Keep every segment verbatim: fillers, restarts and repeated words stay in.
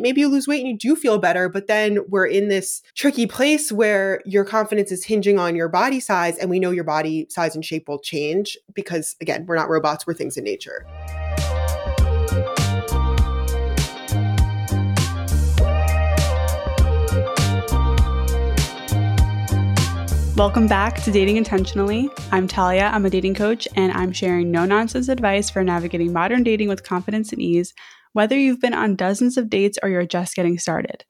maybe you lose weight and you do feel better, but then we're in this tricky place where your confidence is hinging on your body size, and we know your body size and shape will change because, again, we're not robots, we're things in nature. Welcome back to Dating Intentionally. I'm Talia, I'm a dating coach, and I'm sharing no-nonsense advice for navigating modern dating with confidence and ease, whether you've been on dozens of dates or you're just getting started.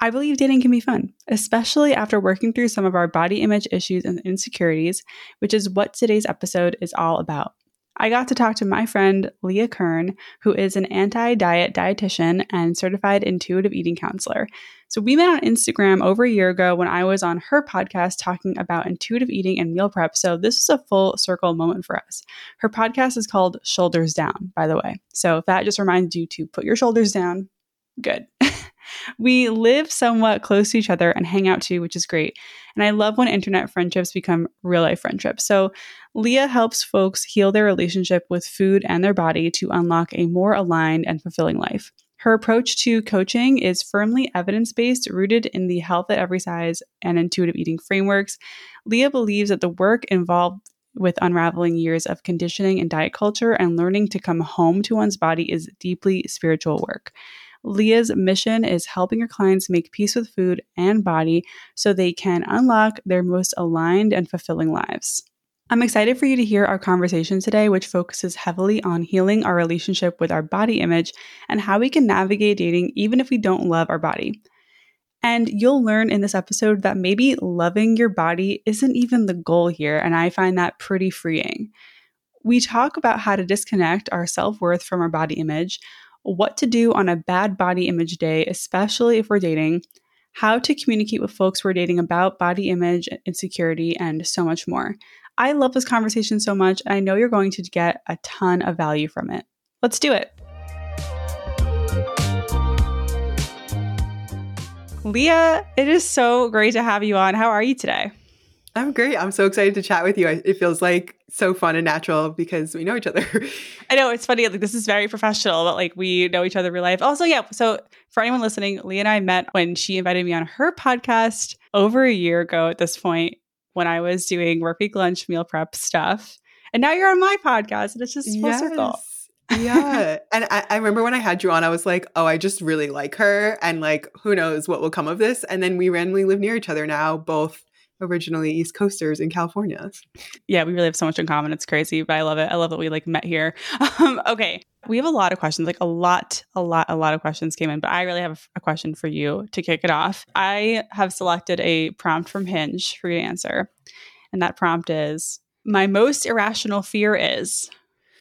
I believe dating can be fun, especially after working through some of our body image issues and insecurities, which is what today's episode is all about. I got to talk to my friend, Leah Kern, who is an anti-diet dietitian and certified intuitive eating counselor. So we met on Instagram over a year ago when I was on her podcast talking about intuitive eating and meal prep. So this is a full circle moment for us. Her podcast is called Shoulders Down, by the way. So if that just reminds you to put your shoulders down, good. We live somewhat close to each other and hang out too, which is great. And I love when internet friendships become real life friendships. So Leah helps folks heal their relationship with food and their body to unlock a more aligned and fulfilling life. Her approach to coaching is firmly evidence-based, rooted in the health at every size and intuitive eating frameworks. Leah believes that the work involved with unraveling years of conditioning and diet culture and learning to come home to one's body is deeply spiritual work. Leah's mission is helping her clients make peace with food and body so they can unlock their most aligned and fulfilling lives. I'm excited for you to hear our conversation today, which focuses heavily on healing our relationship with our body image and how we can navigate dating even if we don't love our body. And you'll learn in this episode that maybe loving your body isn't even the goal here, and I find that pretty freeing. We talk about how to disconnect our self-worth from our body image, what to do on a bad body image day, especially if we're dating, how to communicate with folks we're dating about body image, insecurity, and so much more. I love this conversation so much, and I know you're going to get a ton of value from it. Let's do it. Leah, it is so great to have you on. How are you today? I'm great. I'm so excited to chat with you. I, it feels like so fun and natural because we know each other. I know. It's funny. Like, this is very professional, but like we know each other in real life. Also, yeah. So for anyone listening, Leah and I met when she invited me on her podcast over a year ago at this point when I was doing workweek lunch meal prep stuff. And now you're on my podcast and it's just full yes. circle. Yeah. And I, I remember when I had you on, I was like, oh, I just really like her. And like, who knows what will come of this. And then we randomly live near each other now, both originally East Coasters in California. Yeah, we really have so much in common. It's crazy, but I love it. I love that we like met here. Um, okay. We have a lot of questions, like a lot, a lot, a lot of questions came in, but I really have a question for you to kick it off. I have selected a prompt from Hinge for you to answer. And that prompt is, my most irrational fear is...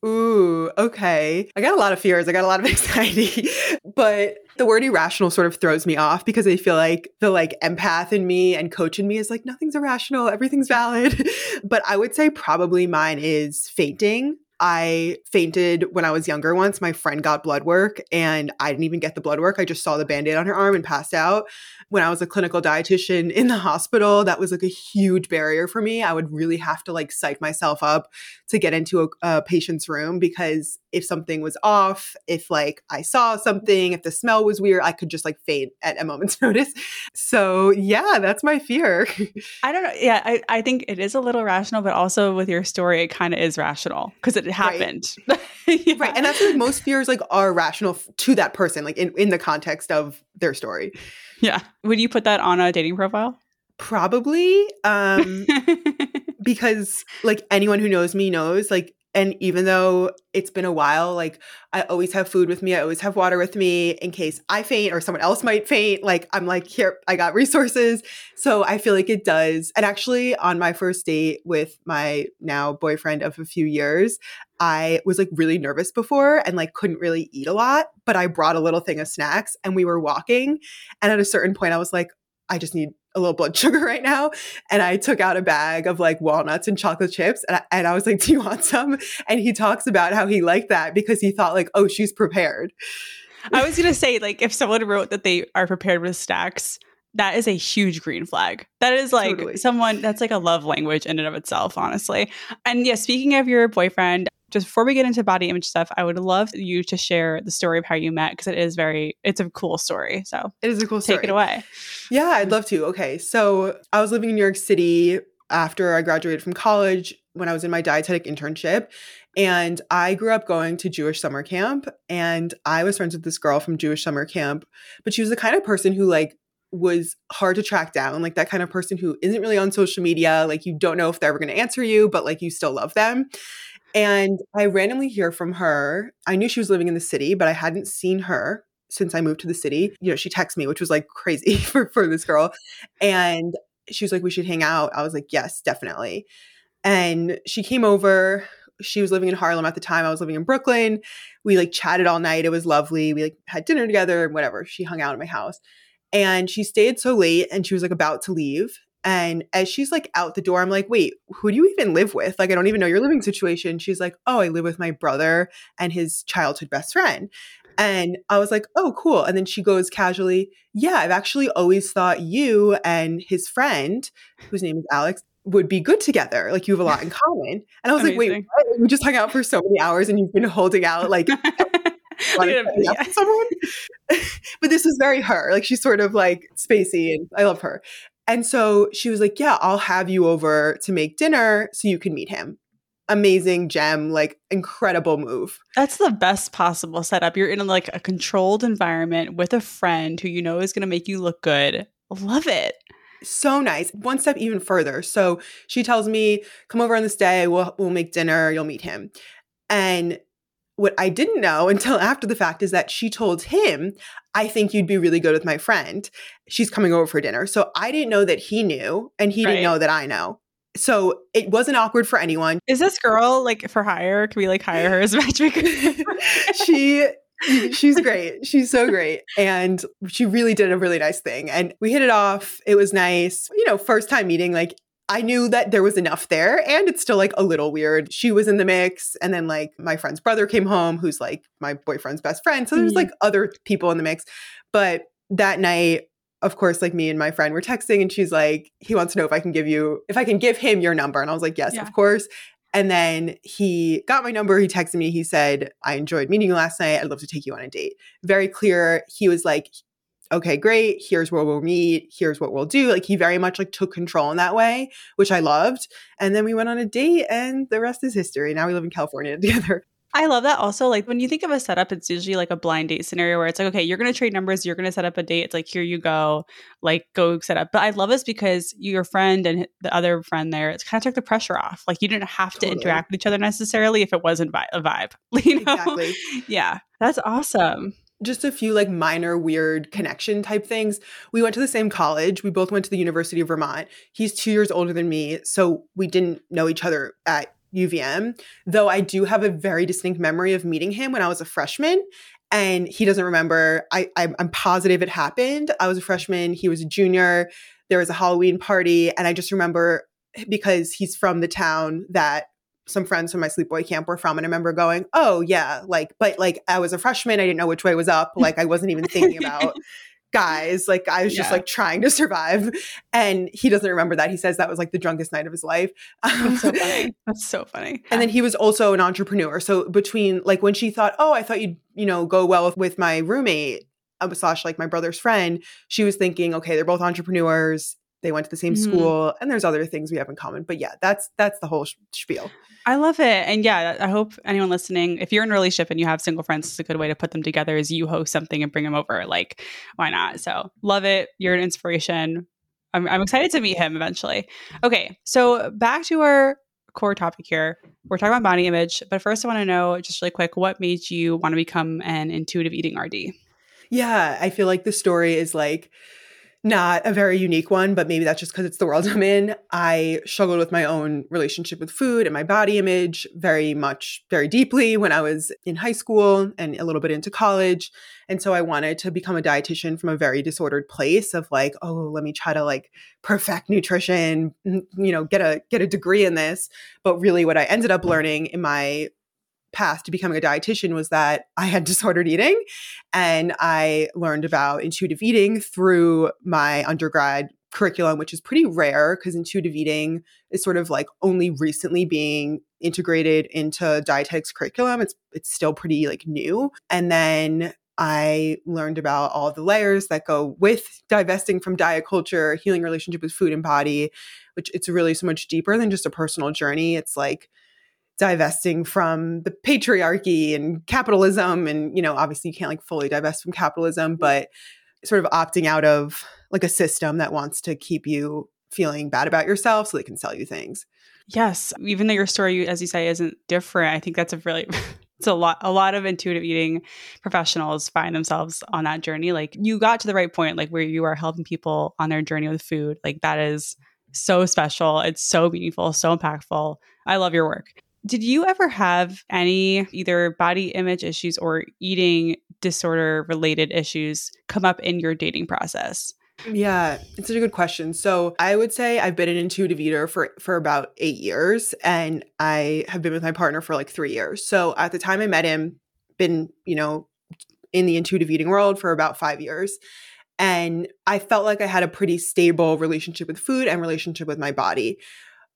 Ooh, okay. I got a lot of fears. I got a lot of anxiety, but the word irrational sort of throws me off because I feel like the like empath in me and coach in me is like, nothing's irrational. Everything's valid. But I would say probably mine is fainting. I fainted when I was younger once. My friend got blood work and I didn't even get the blood work. I just saw the Band-Aid on her arm and passed out. When I was a clinical dietitian in the hospital, that was like a huge barrier for me. I would really have to like psych myself up to get into a, a patient's room because if something was off, if like I saw something, if the smell was weird, I could just like faint at a moment's notice. So yeah, that's my fear. I don't know. Yeah, I, I think it is a little rational, but also with your story, it kind of is rational because it happened. Right. Yeah. Right. And that's like most fears like are rational f- to that person, like in, in the context of their story. Yeah. Would you put that on a dating profile? Probably. Um, because like anyone who knows me knows like, and even though it's been a while, like I always have food with me. I always have water with me in case I faint or someone else might faint. Like I'm like, here, I got resources. So I feel like it does. And actually on my first date with my now boyfriend of a few years, I was like really nervous before and like couldn't really eat a lot, but I brought a little thing of snacks and we were walking. And at a certain point I was like, I just need a little blood sugar right now. And I took out a bag of like walnuts and chocolate chips. And I, and I was like, do you want some? And he talks about how he liked that because he thought like, oh, she's prepared. I was going to say, like, if someone wrote that they are prepared with snacks, that is a huge green flag. That is like totally. Someone that's like a love language in and of itself, honestly. And yeah, speaking of your boyfriend, just before we get into body image stuff, I would love you to share the story of how you met, because it is very, it's a cool story. So it is a cool story. Take it away. Yeah, I'd love to. Okay. So I was living in New York City after I graduated from college when I was in my dietetic internship. And I grew up going to Jewish summer camp, and I was friends with this girl from Jewish summer camp, but she was the kind of person who like was hard to track down, like that kind of person who isn't really on social media. Like you don't know if they're ever going to answer you, but like you still love them. And I randomly hear from her. I knew she was living in the city, but I hadn't seen her since I moved to the city. You know, she texted me, which was like crazy for, for this girl. And she was like, we should hang out. I was like, yes, definitely. And she came over. She was living in Harlem at the time. I was living in Brooklyn. We like chatted all night. It was lovely. We like had dinner together and whatever. She hung out at my house. And she stayed so late and she was like about to leave. And as she's like out the door, I'm like, wait, who do you even live with? Like, I don't even know your living situation. She's like, oh, I live with my brother and his childhood best friend. And I was like, oh, cool. And then she goes casually, yeah, I've actually always thought you and his friend, whose name is Alex, would be good together. Like you have a lot in common. And I was Amazing. like, wait, what? We just hung out for so many hours and you've been holding out like yeah. up someone. But this is very her. Like she's sort of like spacey and I love her. And so she was like, yeah, I'll have you over to make dinner so you can meet him. Amazing gem, like incredible move. That's the best possible setup. You're in like a controlled environment with a friend who you know is going to make you look good. Love it. So nice. One step even further. So she tells me, come over on this day. We'll, we'll make dinner. You'll meet him. And what I didn't know until after the fact is that she told him, I think you'd be really good with my friend. She's coming over for dinner. So I didn't know that he knew, and he right. didn't know that I know. So it wasn't awkward for anyone. Is this girl like for hire? Can we like hire her as a matchmaker? she she's great. She's so great. And she really did a really nice thing. And we hit it off. It was nice. You know, first time meeting, like I knew that there was enough there, and it's still like a little weird. She was in the mix. And then like my friend's brother came home, who's like my boyfriend's best friend. So there's like other people in the mix. But that night, of course, like me and my friend were texting, and she's like, he wants to know if I can give you, if I can give him your number. And I was like, yes, yeah. of course. And then he got my number. He texted me. He said, I enjoyed meeting you last night. I'd love to take you on a date. Very clear. He was like, okay, great. Here's where we'll meet. Here's what we'll do. Like he very much like took control in that way, which I loved. And then we went on a date, and the rest is history. Now we live in California together. I love that also. Like when you think of a setup, it's usually like a blind date scenario where it's like, okay, you're going to trade numbers. You're going to set up a date. It's like, here you go, like go set up. But I love this because your friend and the other friend there, it's kind of took the pressure off. Like you didn't have totally. to interact with each other necessarily if it wasn't vi- a vibe. You know? Exactly. Yeah. That's awesome. Just a few like minor weird connection type things. We went to the same college. We both went to the University of Vermont. He's two years older than me. So we didn't know each other at U V M, though I do have a very distinct memory of meeting him when I was a freshman, and he doesn't remember. I, I'm, I'm positive it happened. I was a freshman. He was a junior. There was a Halloween party. And I just remember because he's from the town that some friends from my sleepaway camp were from. And I remember going, oh yeah, like, but like I was a freshman. I didn't know which way was up. Like I wasn't even thinking about guys. Like I was yeah. just like trying to survive. And he doesn't remember that. He says that was like the drunkest night of his life. That's so funny. That's so funny. And then he was also an entrepreneur. So between like when she thought, oh, I thought you'd, you know, go well with, with my roommate um, slash like my brother's friend, she was thinking, okay, they're both entrepreneurs. They went to the same school, mm-hmm. and there's other things we have in common. But yeah, that's that's the whole sh- spiel. I love it. And yeah, I hope anyone listening, if you're in a relationship and you have single friends, it's a good way to put them together is you host something and bring them over. Like, why not? So love it. You're an inspiration. I'm, I'm excited to meet him eventually. Okay, so back to our core topic here. We're talking about body image. But first, I want to know just really quick, what made you want to become an intuitive eating R D? Yeah, I feel like the story is like, not a very unique one, but maybe that's just because it's the world I'm in. I struggled with my own relationship with food and my body image very much, very deeply when I was in high school and a little bit into college. And so I wanted to become a dietitian from a very disordered place of like, oh, let me try to like perfect nutrition, you know, get a get a degree in this. But really what I ended up learning in my path to becoming a dietitian was that I had disordered eating, and I learned about intuitive eating through my undergrad curriculum, which is pretty rare because intuitive eating is sort of like only recently being integrated into dietetics curriculum. It's it's still pretty like new. And then I learned about all the layers that go with divesting from diet culture, healing relationship with food and body, which it's really so much deeper than just a personal journey. It's like divesting from the patriarchy and capitalism. And, you know, obviously you can't like fully divest from capitalism, but sort of opting out of like a system that wants to keep you feeling bad about yourself so they can sell you things. Yes. Even though your story, as you say, isn't different, I think that's a really... It's a lot, a lot of intuitive eating professionals find themselves on that journey. Like you got to the right point, like where you are helping people on their journey with food. Like that is so special. It's so meaningful, so impactful. I love your work. Did you ever have any either body image issues or eating disorder related issues come up in your dating process? Yeah, it's such a good question. So I would say I've been an intuitive eater for, for about eight years and I have been with my partner for like three years. So at the time I met him, been, you know, in the intuitive eating world for about five years. And I felt like I had a pretty stable relationship with food and relationship with my body.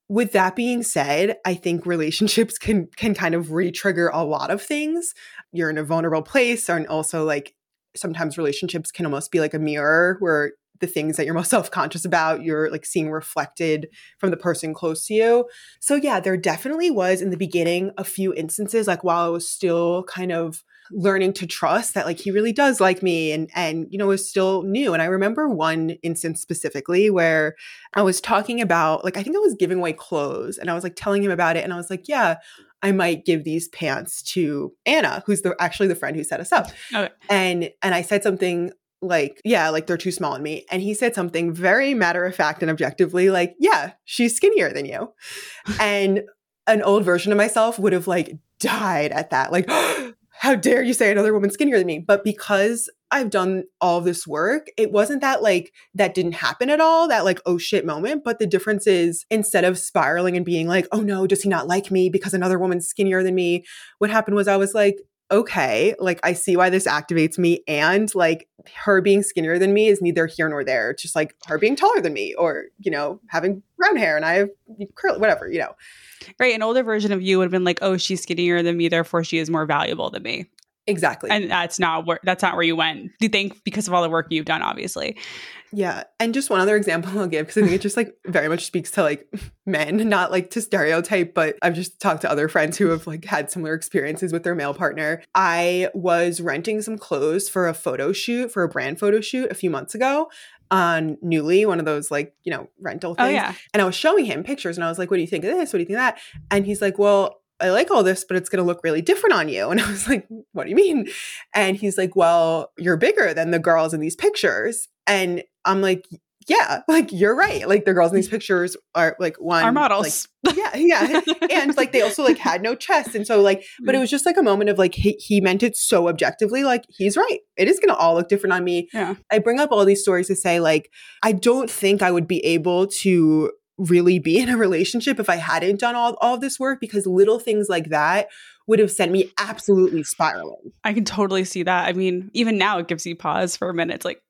With that being said, I think relationships can can kind of re-trigger a lot of things. You're in a vulnerable place, and also like sometimes relationships can almost be like a mirror where the things that you're most self-conscious about, you're like seeing reflected from the person close to you. So yeah, there definitely was in the beginning a few instances, like while I was still kind of learning to trust that like he really does like me and, and you know, was still new. And I remember one instance specifically where I was talking about, like, I think I was giving away clothes and I was like telling him about it. And I was like, yeah, I might give these pants to Anna, who's the actually the friend who set us up. Okay. And, and I said something like, yeah, like they're too small on me. And he said something very matter of fact and objectively like, yeah, she's skinnier than you. And an old version of myself would have like died at that. Like, how dare you say another woman's skinnier than me? But because I've done all this work, it wasn't that like, that didn't happen at all, that like, oh shit moment. But the difference is instead of spiraling and being like, oh no, does he not like me because another woman's skinnier than me? What happened was I was like, okay, like I see why this activates me. And like her being skinnier than me is neither here nor there. It's just like her being taller than me or, you know, having brown hair and I have curly, whatever, you know. Right. An older version of you would have been like, oh, she's skinnier than me, therefore she is more valuable than me. Exactly. And that's not where, that's not where you went. Do you think because of all the work you've done, obviously? Yeah. And just one other example I'll give, because I think it just like very much speaks to like men, not like to stereotype, but I've just talked to other friends who have like had similar experiences with their male partner. I was renting some clothes for a photo shoot, for a brand photo shoot a few months ago on Newly, one of those like, you know, rental things. Oh, yeah. And I was showing him pictures and I was like, what do you think of this? What do you think of that? And he's like, well, I like all this, but it's going to look really different on you. And I was like, what do you mean? And he's like, well, you're bigger than the girls in these pictures. And I'm like, yeah, like you're right. Like the girls in these pictures are like one. Our models. Like, yeah. Yeah. And like, they also like had no chest. And so like, but it was just like a moment of like, he, he meant it so objectively, like he's right. It is going to all look different on me. Yeah. I bring up all these stories to say like, I don't think I would be able to really be in a relationship if I hadn't done all, all this work, because little things like that would have sent me absolutely spiraling. I can totally see that. I mean, even now it gives you pause for a minute. It's like,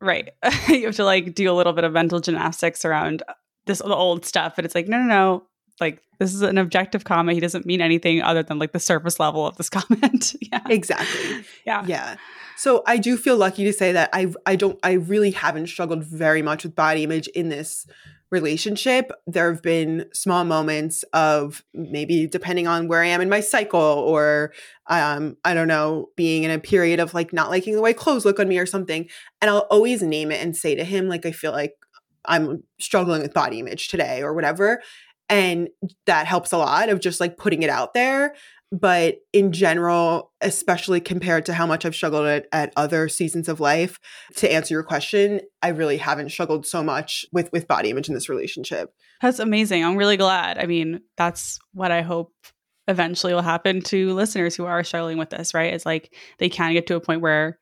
right. You have to like do a little bit of mental gymnastics around this the old stuff. But it's like, no, no, no. Like this is an objective comment. He doesn't mean anything other than like the surface level of this comment. Yeah, exactly. Yeah. Yeah. So I do feel lucky to say that I I don't, I really haven't struggled very much with body image in this relationship. There have been small moments of maybe depending on where I am in my cycle or, um, I don't know, being in a period of like not liking the way clothes look on me or something. And I'll always name it and say to him, like, I feel like I'm struggling with body image today or whatever. And that helps a lot of just like putting it out there. But in general, especially compared to how much I've struggled at, at other seasons of life, to answer your question, I really haven't struggled so much with, with body image in this relationship. That's amazing. I'm really glad. I mean, that's what I hope eventually will happen to listeners who are struggling with this, right? It's like they can get to a point where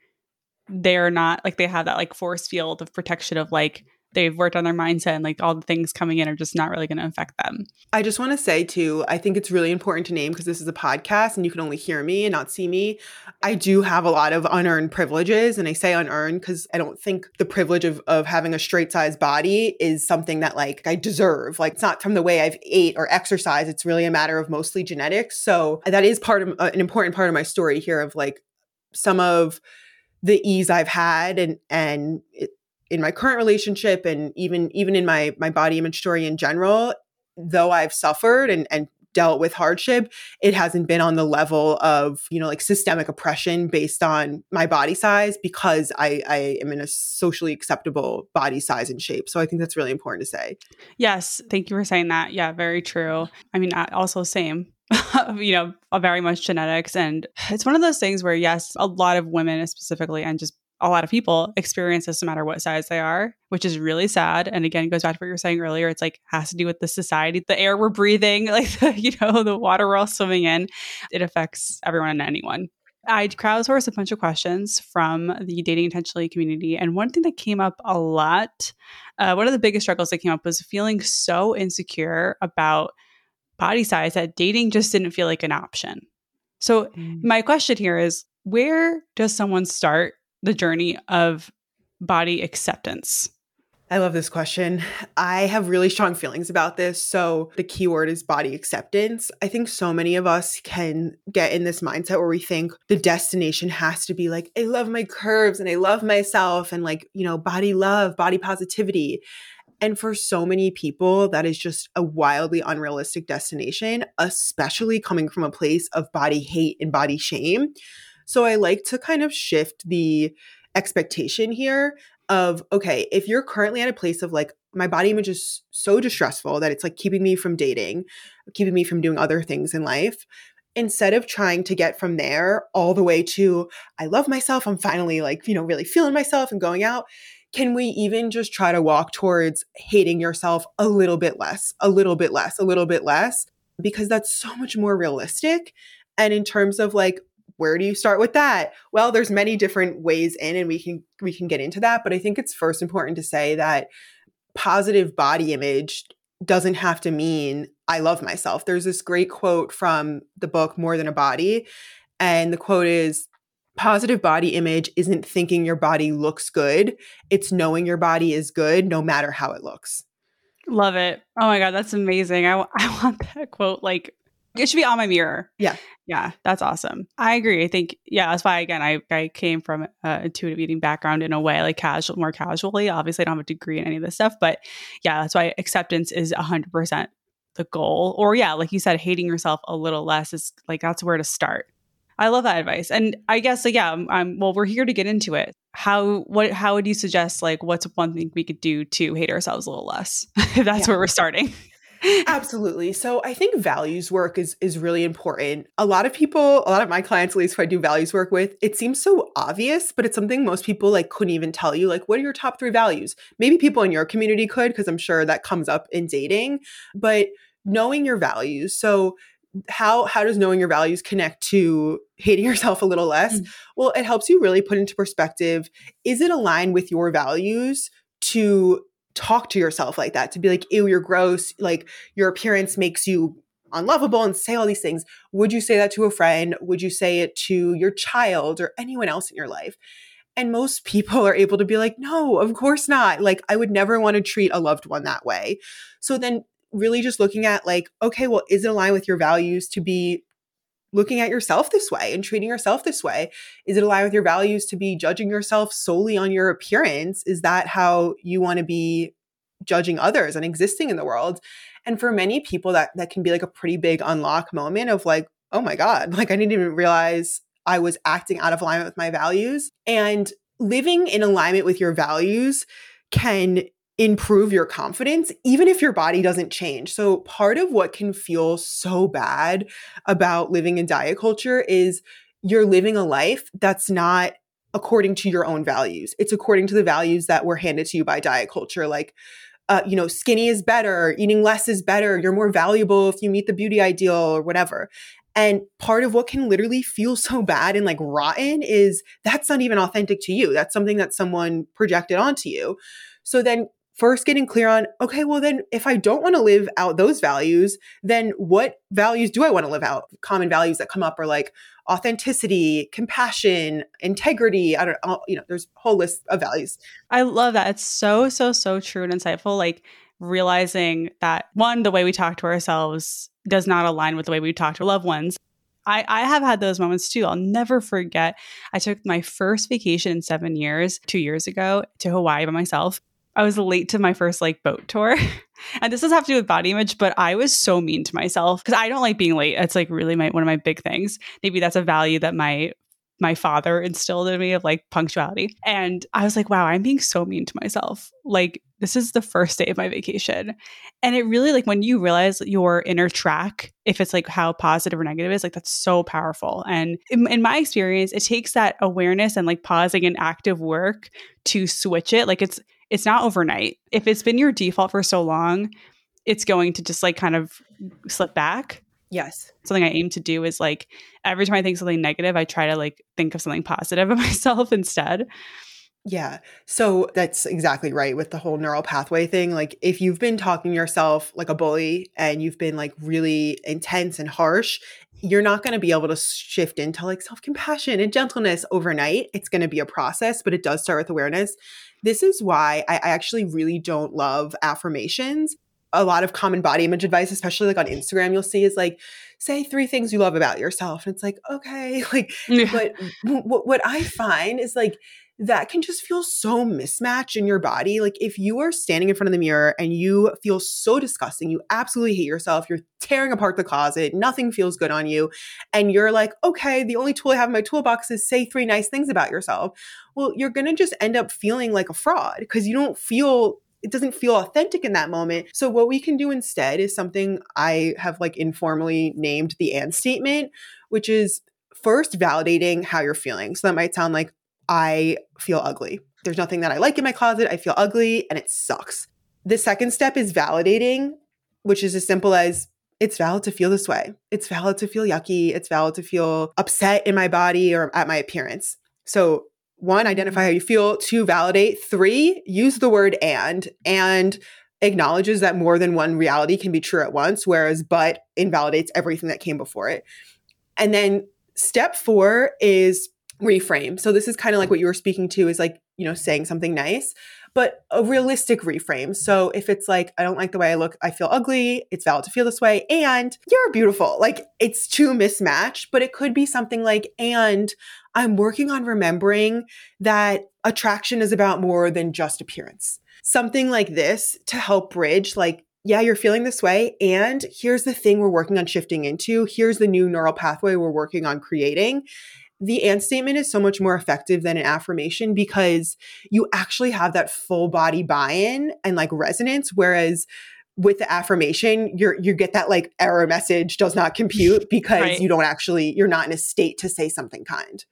they're not like they have that like force field of protection of like, they've worked on their mindset and like all the things coming in are just not really going to affect them. I just want to say too, I think it's really important to name, because this is a podcast and you can only hear me and not see me. I do have a lot of unearned privileges, and I say unearned because I don't think the privilege of, of having a straight size body is something that like I deserve. Like it's not from the way I've ate or exercised. It's really a matter of mostly genetics. So that is part of uh, an important part of my story here of like some of the ease I've had and, and it, in my current relationship and even even in my my body image story in general, though I've suffered and, and dealt with hardship, it hasn't been on the level of, you know, like systemic oppression based on my body size, because I, I am in a socially acceptable body size and shape. So I think that's really important to say. Yes. Thank you for saying that. Yeah, very true. I mean, also same. You know, very much genetics. And it's one of those things where, yes, a lot of women specifically and just a lot of people experience this no matter what size they are, which is really sad. And again, it goes back to what you were saying earlier. It's like has to do with the society, the air we're breathing, like, the, you know, the water we're all swimming in. It affects everyone and anyone. I crowdsourced a bunch of questions from the Dating Intentionally community. And one thing that came up a lot, uh, one of the biggest struggles that came up was feeling so insecure about body size that dating just didn't feel like an option. So mm. my question here is, where does someone start the journey of body acceptance? I love this question. I have really strong feelings about this. So the key word is body acceptance. I think so many of us can get in this mindset where we think the destination has to be like, I love my curves and I love myself and like, you know, body love, body positivity. And for so many people, that is just a wildly unrealistic destination, especially coming from a place of body hate and body shame. So I like to kind of shift the expectation here of, okay, if you're currently at a place of like, my body image is so distressful that it's like keeping me from dating, keeping me from doing other things in life, instead of trying to get from there all the way to, I love myself, I'm finally like, you know, really feeling myself and going out, can we even just try to walk towards hating yourself a little bit less, a little bit less, a little bit less, because that's so much more realistic. And in terms of like, where do you start with that? Well, there's many different ways in, and we can we can get into that. But I think it's first important to say that positive body image doesn't have to mean I love myself. There's this great quote from the book, More Than a Body. And the quote is, positive body image isn't thinking your body looks good. It's knowing your body is good no matter how it looks. Love it. Oh my God, that's amazing. I, I want that quote like it should be on my mirror. Yeah. Yeah. That's awesome. I agree. I think, yeah, that's why, again, I, I came from an intuitive eating background in a way, like casual, more casually. Obviously, I don't have a degree in any of this stuff, but yeah, that's why acceptance is one hundred percent the goal. Or yeah, like you said, hating yourself a little less is like, that's where to start. I love that advice. And I guess, like, yeah, I'm, I'm, well, we're here to get into it. How, what, how would you suggest, like, what's one thing we could do to hate ourselves a little less? If that's yeah. where we're starting. Absolutely. So I think values work is is really important. A lot of people, a lot of my clients, at least who I do values work with, it seems so obvious, but it's something most people like couldn't even tell you. Like, what are your top three values? Maybe people in your community could, because I'm sure that comes up in dating, but knowing your values. So how how does knowing your values connect to hating yourself a little less? Mm-hmm. Well, it helps you really put into perspective, is it aligned with your values to talk to yourself like that, to be like, ew, you're gross, like your appearance makes you unlovable, and say all these things? Would you say that to a friend? Would you say it to your child or anyone else in your life? And most people are able to be like, no, of course not. Like, I would never want to treat a loved one that way. So then really just looking at like, okay, well, is it aligned with your values to be looking at yourself this way and treating yourself this way? Is it aligned with your values to be judging yourself solely on your appearance? Is that how you want to be judging others and existing in the world? And for many people, that that can be like a pretty big unlock moment of like, oh my God, like I didn't even realize I was acting out of alignment with my values. And living in alignment with your values can improve your confidence, even if your body doesn't change. So part of what can feel so bad about living in diet culture is you're living a life that's not according to your own values. It's according to the values that were handed to you by diet culture. Like, uh, you know, skinny is better, eating less is better, you're more valuable if you meet the beauty ideal or whatever. And part of what can literally feel so bad and like rotten is that's not even authentic to you. That's something that someone projected onto you. So then first getting clear on, okay, well then if I don't want to live out those values, then what values do I want to live out? Common values that come up are like authenticity, compassion, integrity. I don't know, you know, there's a whole list of values. I love that. It's so, so, so true and insightful. Like realizing that one, the way we talk to ourselves does not align with the way we talk to loved ones. I, I have had those moments too. I'll never forget. I took my first vacation in seven years, two years ago, to Hawaii by myself. I was late to my first like boat tour. And this doesn't have to do with body image, but I was so mean to myself because I don't like being late. It's like really my, one of my big things. Maybe that's a value that my my father instilled in me of like punctuality. And I was like, wow, I'm being so mean to myself. Like this is the first day of my vacation. And it really like when you realize your inner track, if it's like how positive or negative it is, like that's so powerful. And in, in my experience, it takes that awareness and like pausing and active work to switch it. Like it's It's not overnight. If it's been your default for so long, it's going to just like kind of slip back. Yes. Something I aim to do is like every time I think something negative, I try to like think of something positive of myself instead. Yeah. So that's exactly right with the whole neural pathway thing. Like if you've been talking to yourself like a bully and you've been like really intense and harsh, you're not going to be able to shift into like self-compassion and gentleness overnight. It's going to be a process, but it does start with awareness. This is why I actually really don't love affirmations. A lot of common body image advice, especially like on Instagram, you'll see is like, say three things you love about yourself. And it's like, okay, like, yeah. but w- what I find is like, that can just feel so mismatched in your body. Like if you are standing in front of the mirror and you feel so disgusting, you absolutely hate yourself, you're tearing apart the closet, nothing feels good on you. And you're like, okay, the only tool I have in my toolbox is say three nice things about yourself. Well, you're gonna just end up feeling like a fraud because you don't feel, it doesn't feel authentic in that moment. So what we can do instead is something I have like informally named the and statement, which is first validating how you're feeling. So that might sound like, I feel ugly. There's nothing that I like in my closet. I feel ugly and it sucks. The second step is validating, which is as simple as it's valid to feel this way. It's valid to feel yucky. It's valid to feel upset in my body or at my appearance. So one, identify how you feel. Two, validate. Three, use the word and. And acknowledges that more than one reality can be true at once, whereas but invalidates everything that came before it. And then step four is reframe. So this is kind of like what you were speaking to is like, you know, saying something nice, but a realistic reframe. So if it's like, I don't like the way I look, I feel ugly, it's valid to feel this way, and you're beautiful. Like it's too mismatched, but it could be something like, and I'm working on remembering that attraction is about more than just appearance. Something like this to help bridge like, yeah, you're feeling this way. And here's the thing we're working on shifting into. Here's the new neural pathway we're working on creating. The and statement is so much more effective than an affirmation because you actually have that full body buy-in and like resonance. Whereas with the affirmation, you're, you get that like error message does not compute because right. you don't actually, you're not in a state to say something kind.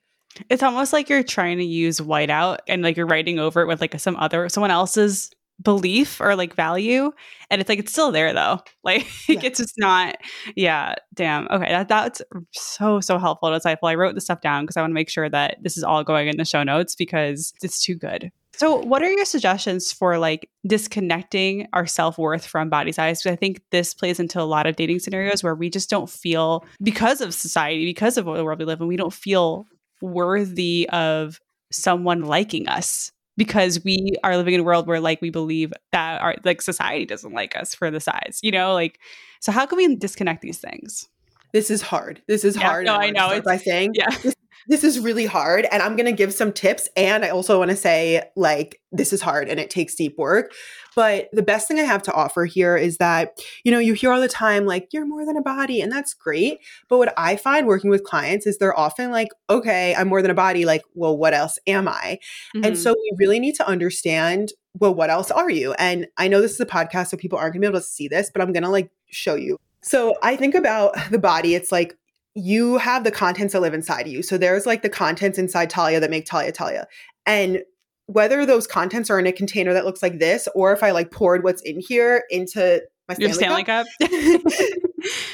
It's almost like you're trying to use whiteout and like you're writing over it with like some other, someone else's belief or like value. And it's like, it's still there though. Like yeah. it's just not, yeah, damn. Okay. That, that's so, so helpful and insightful. I wrote this stuff down because I want to make sure that this is all going in the show notes because it's too good. So what are your suggestions for like disconnecting our self-worth from body size? Because I think this plays into a lot of dating scenarios where we just don't feel, because of society, because of the world we live in, we don't feel worthy of someone liking us. Because we are living in a world where like we believe that our like society doesn't like us for the size, you know, like, so how can we disconnect these things? This is hard. This is yeah, hard. No, I, I know. It's, by saying, yeah. this, this is really hard. And I'm going to give some tips. And I also want to say like, this is hard and it takes deep work. But the best thing I have to offer here is that, you know, you hear all the time, like, you're more than a body and that's great. But what I find working with clients is they're often like, okay, I'm more than a body. Like, well, what else am I? Mm-hmm. And so we really need to understand, well, what else are you? And I know this is a podcast, so people aren't gonna be able to see this, but I'm going to like show you. So I think about the body. It's like, you have the contents that live inside of you. So there's like the contents inside Talia that make Talia Talia. And whether those contents are in a container that looks like this, or if I like poured what's in here into my Stanley, Stanley cup, cup.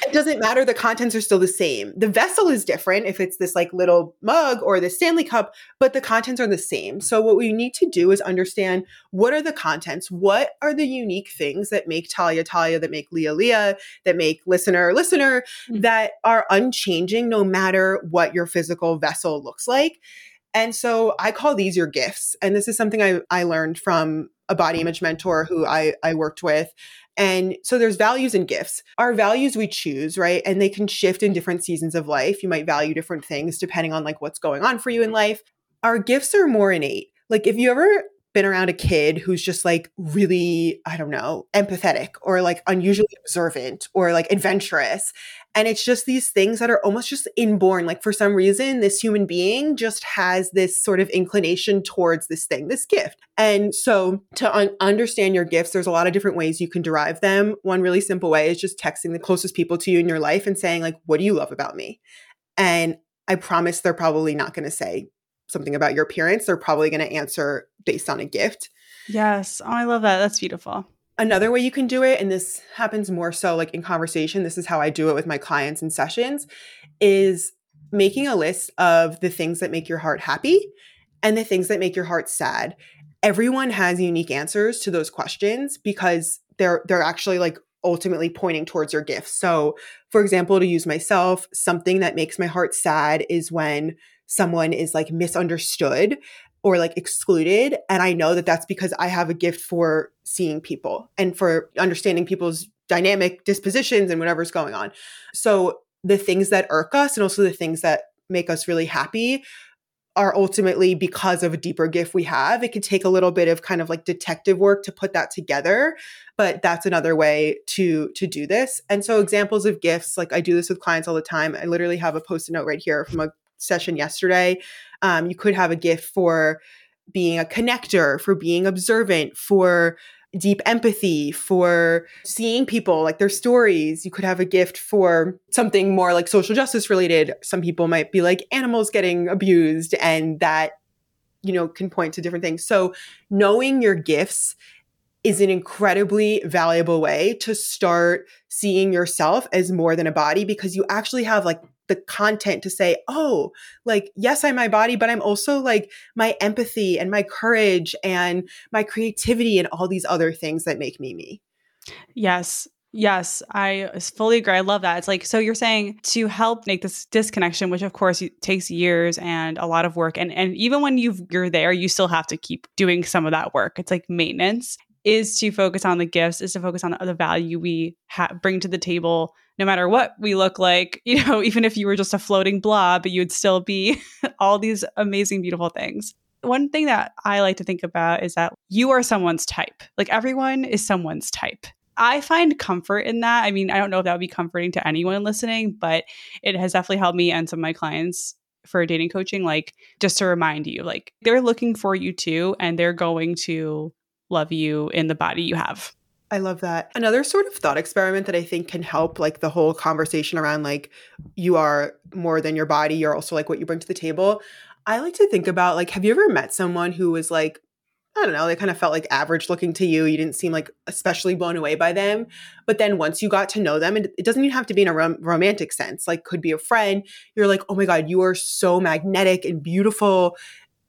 It doesn't matter. The contents are still the same. The vessel is different if it's this like little mug or the Stanley cup, but the contents are the same. So what we need to do is understand, what are the contents? What are the unique things that make Talia Talia, that make Leah Leah, that make listener listener, mm-hmm. that are unchanging no matter what your physical vessel looks like? And so I call these your gifts. And this is something I, I learned from a body image mentor who I, I worked with. And so there's values and gifts. Our values we choose, right? And they can shift in different seasons of life. You might value different things depending on like what's going on for you in life. Our gifts are more innate. Like if you ever been around a kid who's just like really, I don't know, empathetic or like unusually observant or like adventurous. And it's just these things that are almost just inborn. Like for some reason, this human being just has this sort of inclination towards this thing, this gift. And so to un- understand your gifts, there's a lot of different ways you can derive them. One really simple way is just texting the closest people to you in your life and saying like, what do you love about me? And I promise they're probably not going to say something about your appearance. They're probably going to answer based on a gift. Yes. Oh, I love that. That's beautiful. Another way you can do it, and this happens more so like in conversation, this is how I do it with my clients in sessions, is making a list of the things that make your heart happy and the things that make your heart sad. Everyone has unique answers to those questions because they're they're actually like ultimately pointing towards your gifts. So for example, to use myself, something that makes my heart sad is when someone is like misunderstood or like excluded. And I know that that's because I have a gift for seeing people and for understanding people's dynamic dispositions and whatever's going on. So the things that irk us and also the things that make us really happy are ultimately because of a deeper gift we have. It could take a little bit of kind of like detective work to put that together, but that's another way to to do this. And so examples of gifts, like I do this with clients all the time. I literally have a post-it note right here from a session yesterday. Um, you could have a gift for being a connector, for being observant, for deep empathy, for seeing people, like their stories. You could have a gift for something more like social justice related. Some people might be like animals getting abused, and that, you know, can point to different things. So knowing your gifts is an incredibly valuable way to start seeing yourself as more than a body, because you actually have like the content to say, oh, like, yes, I'm my body, but I'm also like my empathy and my courage and my creativity and all these other things that make me me. Yes. Yes. I fully agree. I love that. It's like, so you're saying to help make this disconnection, which of course takes years and a lot of work. And, and even when you've, you're there, you still have to keep doing some of that work. It's like maintenance. Is to focus on the gifts, is to focus on the value we ha- bring to the table, no matter what we look like. You know, even if you were just a floating blob, you'd still be all these amazing, beautiful things. One thing that I like to think about is that you are someone's type. Like everyone is someone's type. I find comfort in that. I mean, I don't know if that would be comforting to anyone listening, but it has definitely helped me and some of my clients for dating coaching, like just to remind you, like they're looking for you too, and they're going to love you in the body you have. I love that. Another sort of thought experiment that I think can help like the whole conversation around like you are more than your body, you're also like what you bring to the table. I like to think about like, have you ever met someone who was like, I don't know, they kind of felt like average looking to you. You didn't seem like especially blown away by them. But then once you got to know them, and it doesn't even have to be in a rom- romantic sense, like could be a friend, you're like, oh my God, you are so magnetic and beautiful.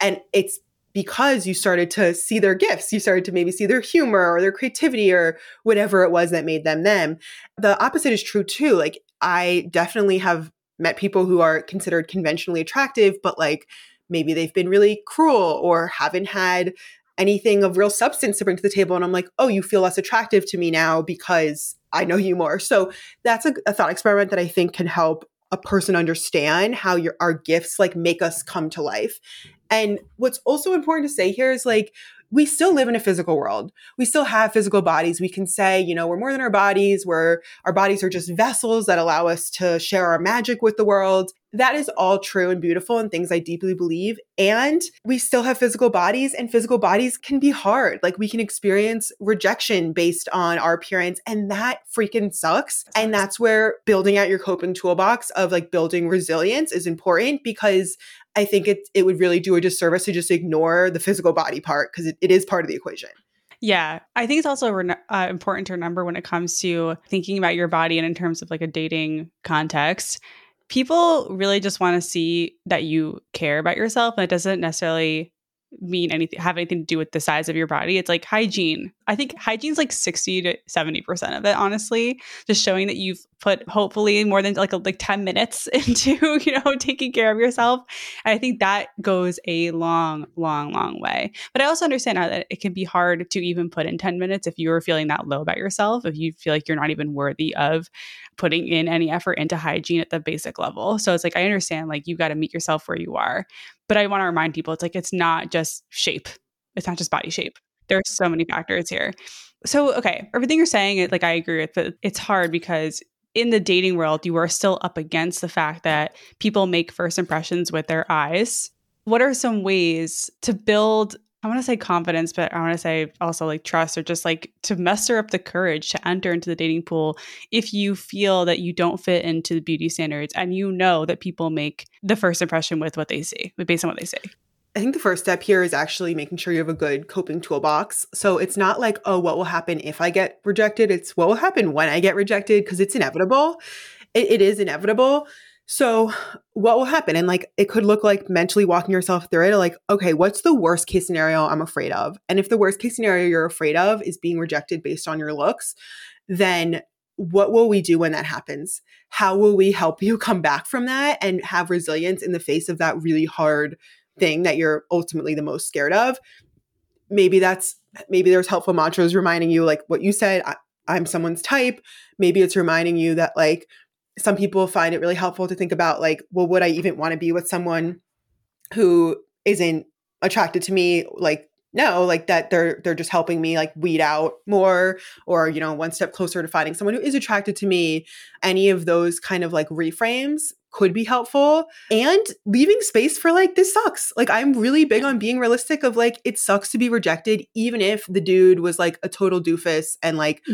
And it's because you started to see their gifts. You started to maybe see their humor or their creativity or whatever it was that made them them. The opposite is true too. Like I definitely have met people who are considered conventionally attractive, but like maybe they've been really cruel or haven't had anything of real substance to bring to the table. And I'm like, oh, you feel less attractive to me now because I know you more. So that's a, a thought experiment that I think can help a person understand how your our gifts like make us come to life. And what's also important to say here is like, we still live in a physical world. We still have physical bodies. We can say, you know, we're more than our bodies. We're, our bodies are just vessels that allow us to share our magic with the world. That is all true and beautiful and things I deeply believe. And we still have physical bodies, and physical bodies can be hard. Like we can experience rejection based on our appearance, and that freaking sucks. And that's where building out your coping toolbox of like building resilience is important, because I think it, it would really do a disservice to just ignore the physical body part, because it, it is part of the equation. Yeah. I think it's also re- uh, important to remember when it comes to thinking about your body and in terms of like a dating context, people really just want to see that you care about yourself. And it doesn't necessarily mean anything, have anything to do with the size of your body. It's like hygiene. I think hygiene is like sixty to seventy percent of it, honestly, just showing that you've put hopefully more than like, like ten minutes into, you know, taking care of yourself. And I think that goes a long, long, long way. But I also understand now that it can be hard to even put in ten minutes if you're feeling that low about yourself, if you feel like you're not even worthy of putting in any effort into hygiene at the basic level. So it's like, I understand, like, you got to meet yourself where you are. But I want to remind people, it's like, it's not just shape. It's not just body shape. There are so many factors here. So, okay, everything you're saying, like, I agree with, but it's hard because in the dating world, you are still up against the fact that people make first impressions with their eyes. What are some ways to build, I want to say confidence, but I want to say also like trust, or just like to muster up the courage to enter into the dating pool if you feel that you don't fit into the beauty standards and you know that people make the first impression with what they see, based on what they say? I think the first step here is actually making sure you have a good coping toolbox. So it's not like, oh, what will happen if I get rejected? It's what will happen when I get rejected, because it's inevitable. It, it is inevitable. So what will happen? And like, it could look like mentally walking yourself through it, like, okay, what's the worst case scenario I'm afraid of? And if the worst case scenario you're afraid of is being rejected based on your looks, then what will we do when that happens? How will we help you come back from that and have resilience in the face of that really hard thing that you're ultimately the most scared of? Maybe that's, maybe there's helpful mantras reminding you, like what you said, I, I'm someone's type. Maybe it's reminding you that, like, some people find it really helpful to think about, like, well, would I even want to be with someone who isn't attracted to me? Like, no, like that they're, they're just helping me like weed out more, or, you know, one step closer to finding someone who is attracted to me. Any of those kind of like reframes could be helpful, and leaving space for like, this sucks. Like, I'm really big on being realistic of like, it sucks to be rejected, even if the dude was like a total doofus and like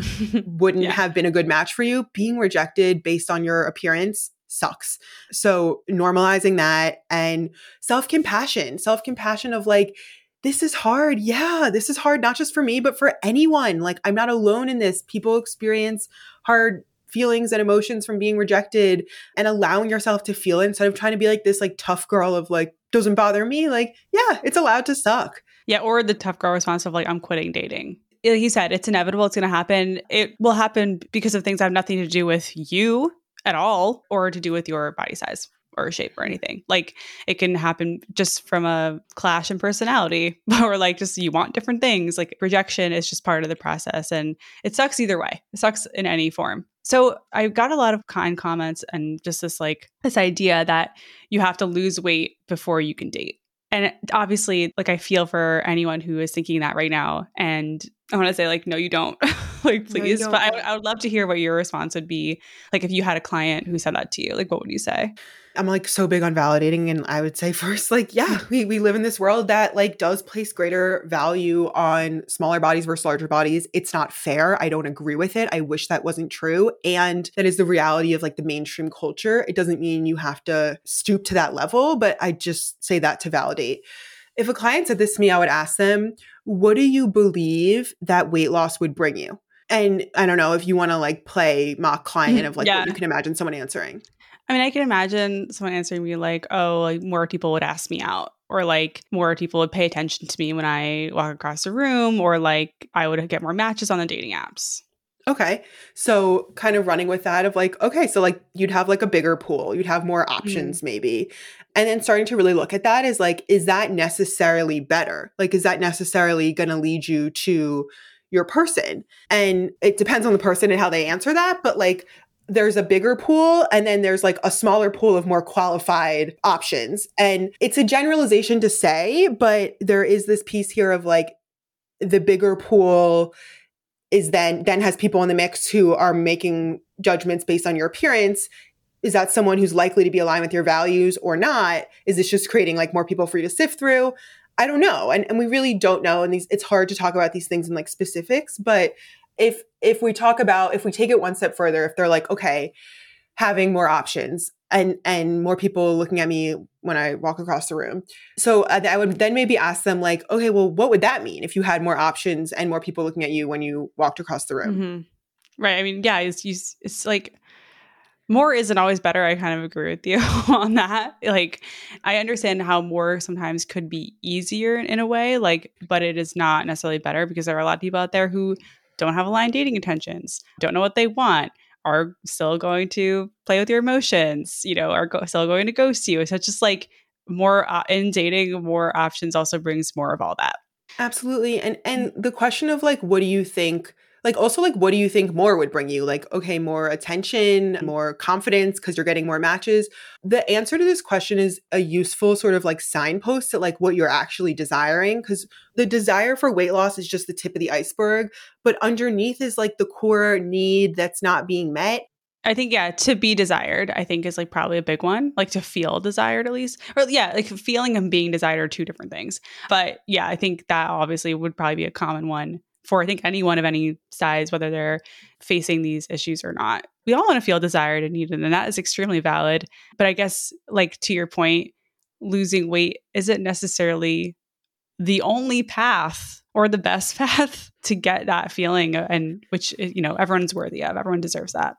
wouldn't yeah. have been a good match for you. Being rejected based on your appearance sucks. So normalizing that, and self-compassion, self-compassion of like, this is hard. Yeah, this is hard, not just for me, but for anyone. Like, I'm not alone in this. People experience hard feelings and emotions from being rejected, and allowing yourself to feel it instead of trying to be like this like tough girl of like, doesn't bother me. Like, yeah, it's allowed to suck. Yeah. Or the tough girl response of like, I'm quitting dating. Like you said, it's inevitable. It's going to happen. It will happen because of things that have nothing to do with you at all, or to do with your body size or shape or anything. Like, it can happen just from a clash in personality, or like, just you want different things. Like, rejection is just part of the process, and it sucks either way. It sucks in any form. So I got a lot of kind comments, and just this like this idea that you have to lose weight before you can date. And obviously, like, I feel for anyone who is thinking that right now, and I want to say, like, no, you don't. Like, please. No, you don't. But I, I would love to hear what your response would be. Like, if you had a client who said that to you, like, what would you say? I'm like so big on validating. And I would say first, like, yeah, we, we live in this world that like does place greater value on smaller bodies versus larger bodies. It's not fair. I don't agree with it. I wish that wasn't true. And that is the reality of like the mainstream culture. It doesn't mean you have to stoop to that level, but I just say that to validate. If a client said this to me, I would ask them, what do you believe that weight loss would bring you? And I don't know if you want to like play mock client of like yeah. what you can imagine someone answering. I mean, I can imagine someone answering me like, oh, like more people would ask me out, or like more people would pay attention to me when I walk across the room, or like I would get more matches on the dating apps. Okay. So kind of running with that of like, okay, so like you'd have like a bigger pool, you'd have more options mm-hmm. maybe. And then starting to really look at that is like, is that necessarily better? Like, is that necessarily going to lead you to your person? And it depends on the person and how they answer that. But like, there's a bigger pool, and then there's like a smaller pool of more qualified options. And it's a generalization to say, but there is this piece here of like the bigger pool is then, then has people in the mix who are making judgments based on your appearance. Is that someone who's likely to be aligned with your values or not? Is this just creating like more people for you to sift through? I don't know. And and we really don't know. And these, it's hard to talk about these things in like specifics, but If if we talk about, if we take it one step further, if they're like, okay, having more options and, and more people looking at me when I walk across the room. So uh, I would then maybe ask them like, okay, well, what would that mean if you had more options and more people looking at you when you walked across the room? Mm-hmm. Right. I mean, yeah, it's, it's like more isn't always better. I kind of agree with you on that. Like, I understand how more sometimes could be easier in a way, like, but it is not necessarily better because there are a lot of people out there who don't have aligned dating intentions, don't know what they want, are still going to play with your emotions, you know, are go- still going to ghost you. So it's just like more uh, in dating, more options also brings more of all that. Absolutely. And and the question of like, what do you think, like also like, what do you think more would bring you? Like, okay, more attention, more confidence, because you're getting more matches. The answer to this question is a useful sort of like signpost to like what you're actually desiring, because the desire for weight loss is just the tip of the iceberg, but underneath is like the core need that's not being met. I think, yeah, to be desired, I think is like probably a big one, like to feel desired at least. Or yeah, like feeling and being desired are two different things. But yeah, I think that obviously would probably be a common one for I think anyone of any size, whether they're facing these issues or not. We all want to feel desired and needed, and that is extremely valid. But I guess, like to your point, losing weight isn't necessarily the only path or the best path to get that feeling, and which, you know, everyone's worthy of. Everyone deserves that.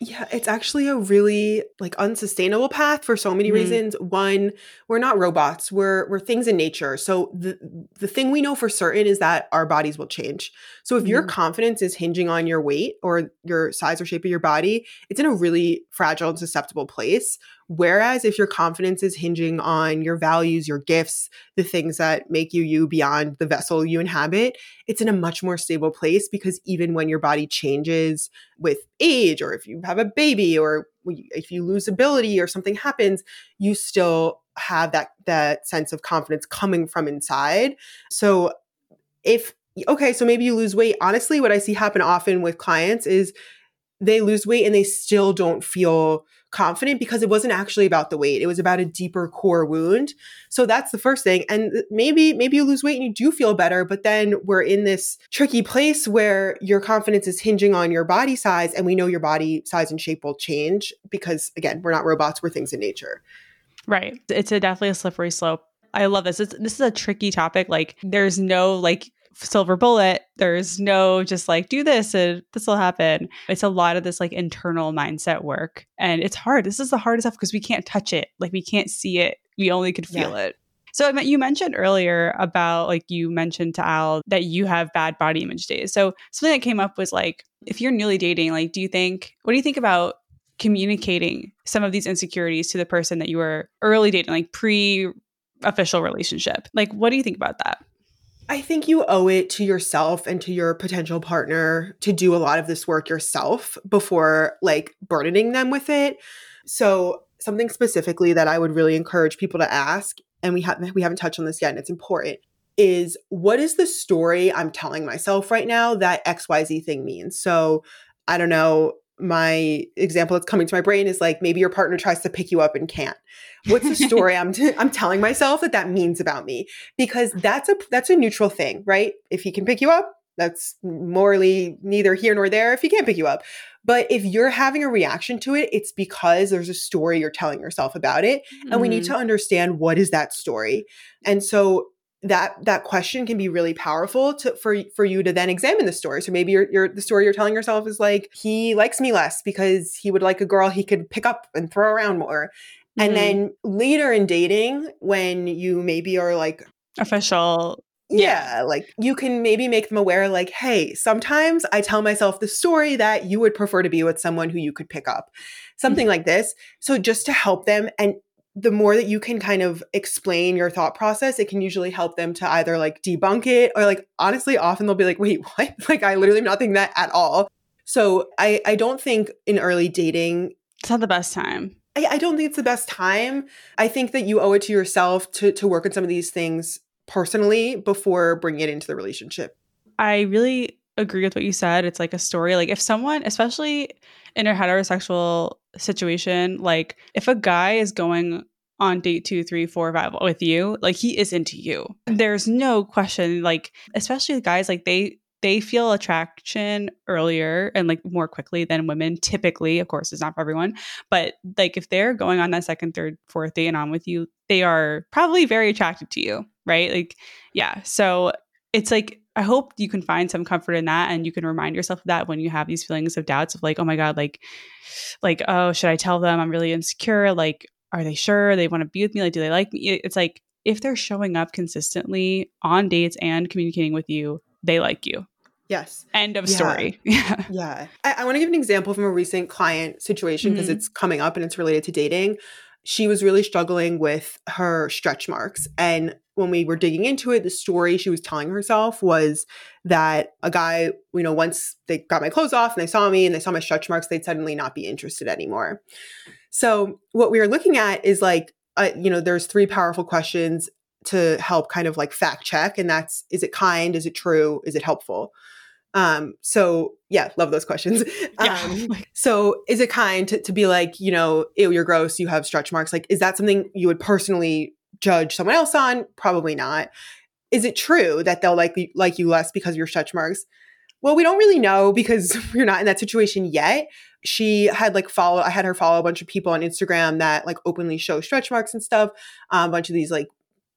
Yeah, it's actually a really like unsustainable path for so many mm-hmm. reasons. One, we're not robots. We're we're things in nature. So the the thing we know for certain is that our bodies will change. So if mm-hmm. your confidence is hinging on your weight or your size or shape of your body, it's in a really fragile and susceptible place. Whereas if your confidence is hinging on your values, your gifts, the things that make you you beyond the vessel you inhabit, it's in a much more stable place, because even when your body changes with age, or if you have a baby, or if you lose ability or something happens, you still have that that sense of confidence coming from inside. So if, okay, so maybe you lose weight. Honestly, what I see happen often with clients is they lose weight and they still don't feel confident, because it wasn't actually about the weight. It was about a deeper core wound. So that's the first thing. And maybe, maybe you lose weight and you do feel better, but then we're in this tricky place where your confidence is hinging on your body size. And we know your body size and shape will change, because again, we're not robots, we're things in nature. Right. It's a definitely a slippery slope. I love this. It's, this is a tricky topic. Like there's no like silver bullet. There's no just like do this and this will happen. It's a lot of this like internal mindset work, and it's hard. This is the hardest stuff because we can't touch it. Like we can't see it. We only could feel yeah. it. So you mentioned earlier about like you mentioned to Al that you have bad body image days. So something that came up was like, if you're newly dating, like, do you think, what do you think about communicating some of these insecurities to the person that you were early dating, like pre official relationship? Like, what do you think about that? I think you owe it to yourself and to your potential partner to do a lot of this work yourself before like burdening them with it. So something specifically that I would really encourage people to ask, and we haven't we haven't touched on this yet, and it's important, is what is the story I'm telling myself right now that X Y Z thing means? So I don't know. My example that's coming to my brain is like, maybe your partner tries to pick you up and can't. What's the story I'm t- I'm telling myself that that means about me? Because that's a that's a neutral thing, right? If he can pick you up, that's morally neither here nor there if he can't pick you up. But if you're having a reaction to it, it's because there's a story you're telling yourself about it. And mm-hmm. we need to understand, what is that story? And so that that question can be really powerful to, for for you to then examine the story. So maybe you're, you're, the story you're telling yourself is like, he likes me less because he would like a girl he could pick up and throw around more. Mm-hmm. And then later in dating, when you maybe are like official, yeah, yeah, like you can maybe make them aware, like, hey, sometimes I tell myself the story that you would prefer to be with someone who you could pick up, something mm-hmm. like this. So just to help them. And the more that you can kind of explain your thought process, it can usually help them to either like debunk it, or like, honestly, often they'll be like, wait, what? Like, I literally am not thinking that at all. So I, I don't think in early dating, it's not the best time. I, I don't think it's the best time. I think that you owe it to yourself to, to work on some of these things personally before bringing it into the relationship. I really agree with what you said. It's like a story. Like if someone, especially in a heterosexual situation, like if a guy is going on date two, three, four, five with you, like he is into you. There's no question. Like, especially the guys, like they, they feel attraction earlier and like more quickly than women typically. Of course, it's not for everyone, but like if they're going on that second, third, fourth date and on with you, they are probably very attracted to you, right? Like, yeah. So it's like, I hope you can find some comfort in that, and you can remind yourself of that when you have these feelings of doubts of like, oh my God, like, like, oh, should I tell them I'm really insecure? Like, are they sure they want to be with me? Like, do they like me? It's like, if they're showing up consistently on dates and communicating with you, they like you. Yes. End of yeah. story. Yeah. Yeah. I, I want to give an example from a recent client situation because mm-hmm. it's coming up and it's related to dating. She was really struggling with her stretch marks. And when we were digging into it, the story she was telling herself was that a guy, you know, once they got my clothes off and they saw me and they saw my stretch marks, they'd suddenly not be interested anymore. So what we were looking at is like, uh, you know, there's three powerful questions to help kind of like fact check. And that's, is it kind? Is it true? Is it helpful? Um, so yeah, love those questions. Yeah. Um, so is it kind to, to be like, you know, ew, you're gross, you have stretch marks. Like, is that something you would personally judge someone else on? Probably not. Is it true that they'll like, like you less because of your stretch marks? Well, we don't really know because we're not in that situation yet. She had like follow, I had her follow a bunch of people on Instagram that like openly show stretch marks and stuff. Um, a bunch of these like,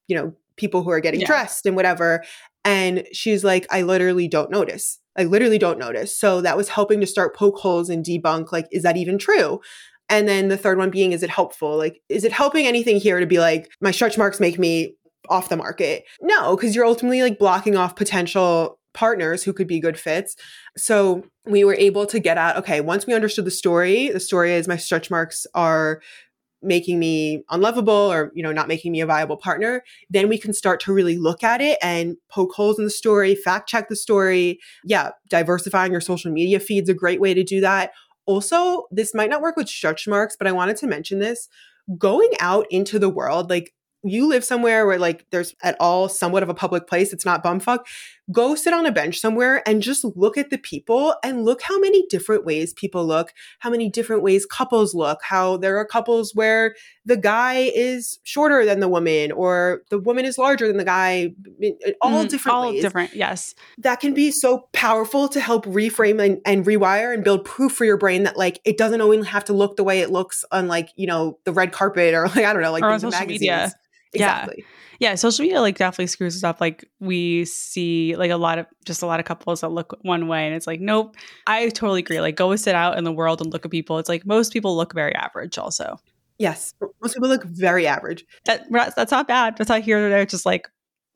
you know, people who are getting yeah. dressed and whatever. And she's like, I literally don't notice. I literally don't notice. So that was helping to start poke holes and debunk, like, is that even true? And then the third one being, is it helpful? Like, is it helping anything here to be like, my stretch marks make me off the market? No, because you're ultimately like blocking off potential partners who could be good fits. So we were able to get at, okay, once we understood the story, the story is my stretch marks are making me unlovable or, you know, not making me a viable partner, then we can start to really look at it and poke holes in the story, fact check the story. Yeah. Diversifying your social media feed's a great way to do that. Also, this might not work with stretch marks, but I wanted to mention this. Going out into the world, like you live somewhere where like there's at all somewhat of a public place. It's not bumfuck. Go sit on a bench somewhere and just look at the people and look how many different ways people look, how many different ways couples look, how there are couples where the guy is shorter than the woman or the woman is larger than the guy, all mm, different all ways. All different, yes. That can be so powerful to help reframe and, and rewire and build proof for your brain that like it doesn't always have to look the way it looks on like, you know, the red carpet or like, I don't know, like these magazines. Media. Exactly. Yeah. Yeah. Social media like definitely screws us up. Like we see like a lot of just a lot of couples that look one way and it's like, nope, I totally agree. Like go sit out in the world and look at people. It's like most people look very average also. Yes. Most people look very average. That, that's not bad. That's not here or there. It's just like,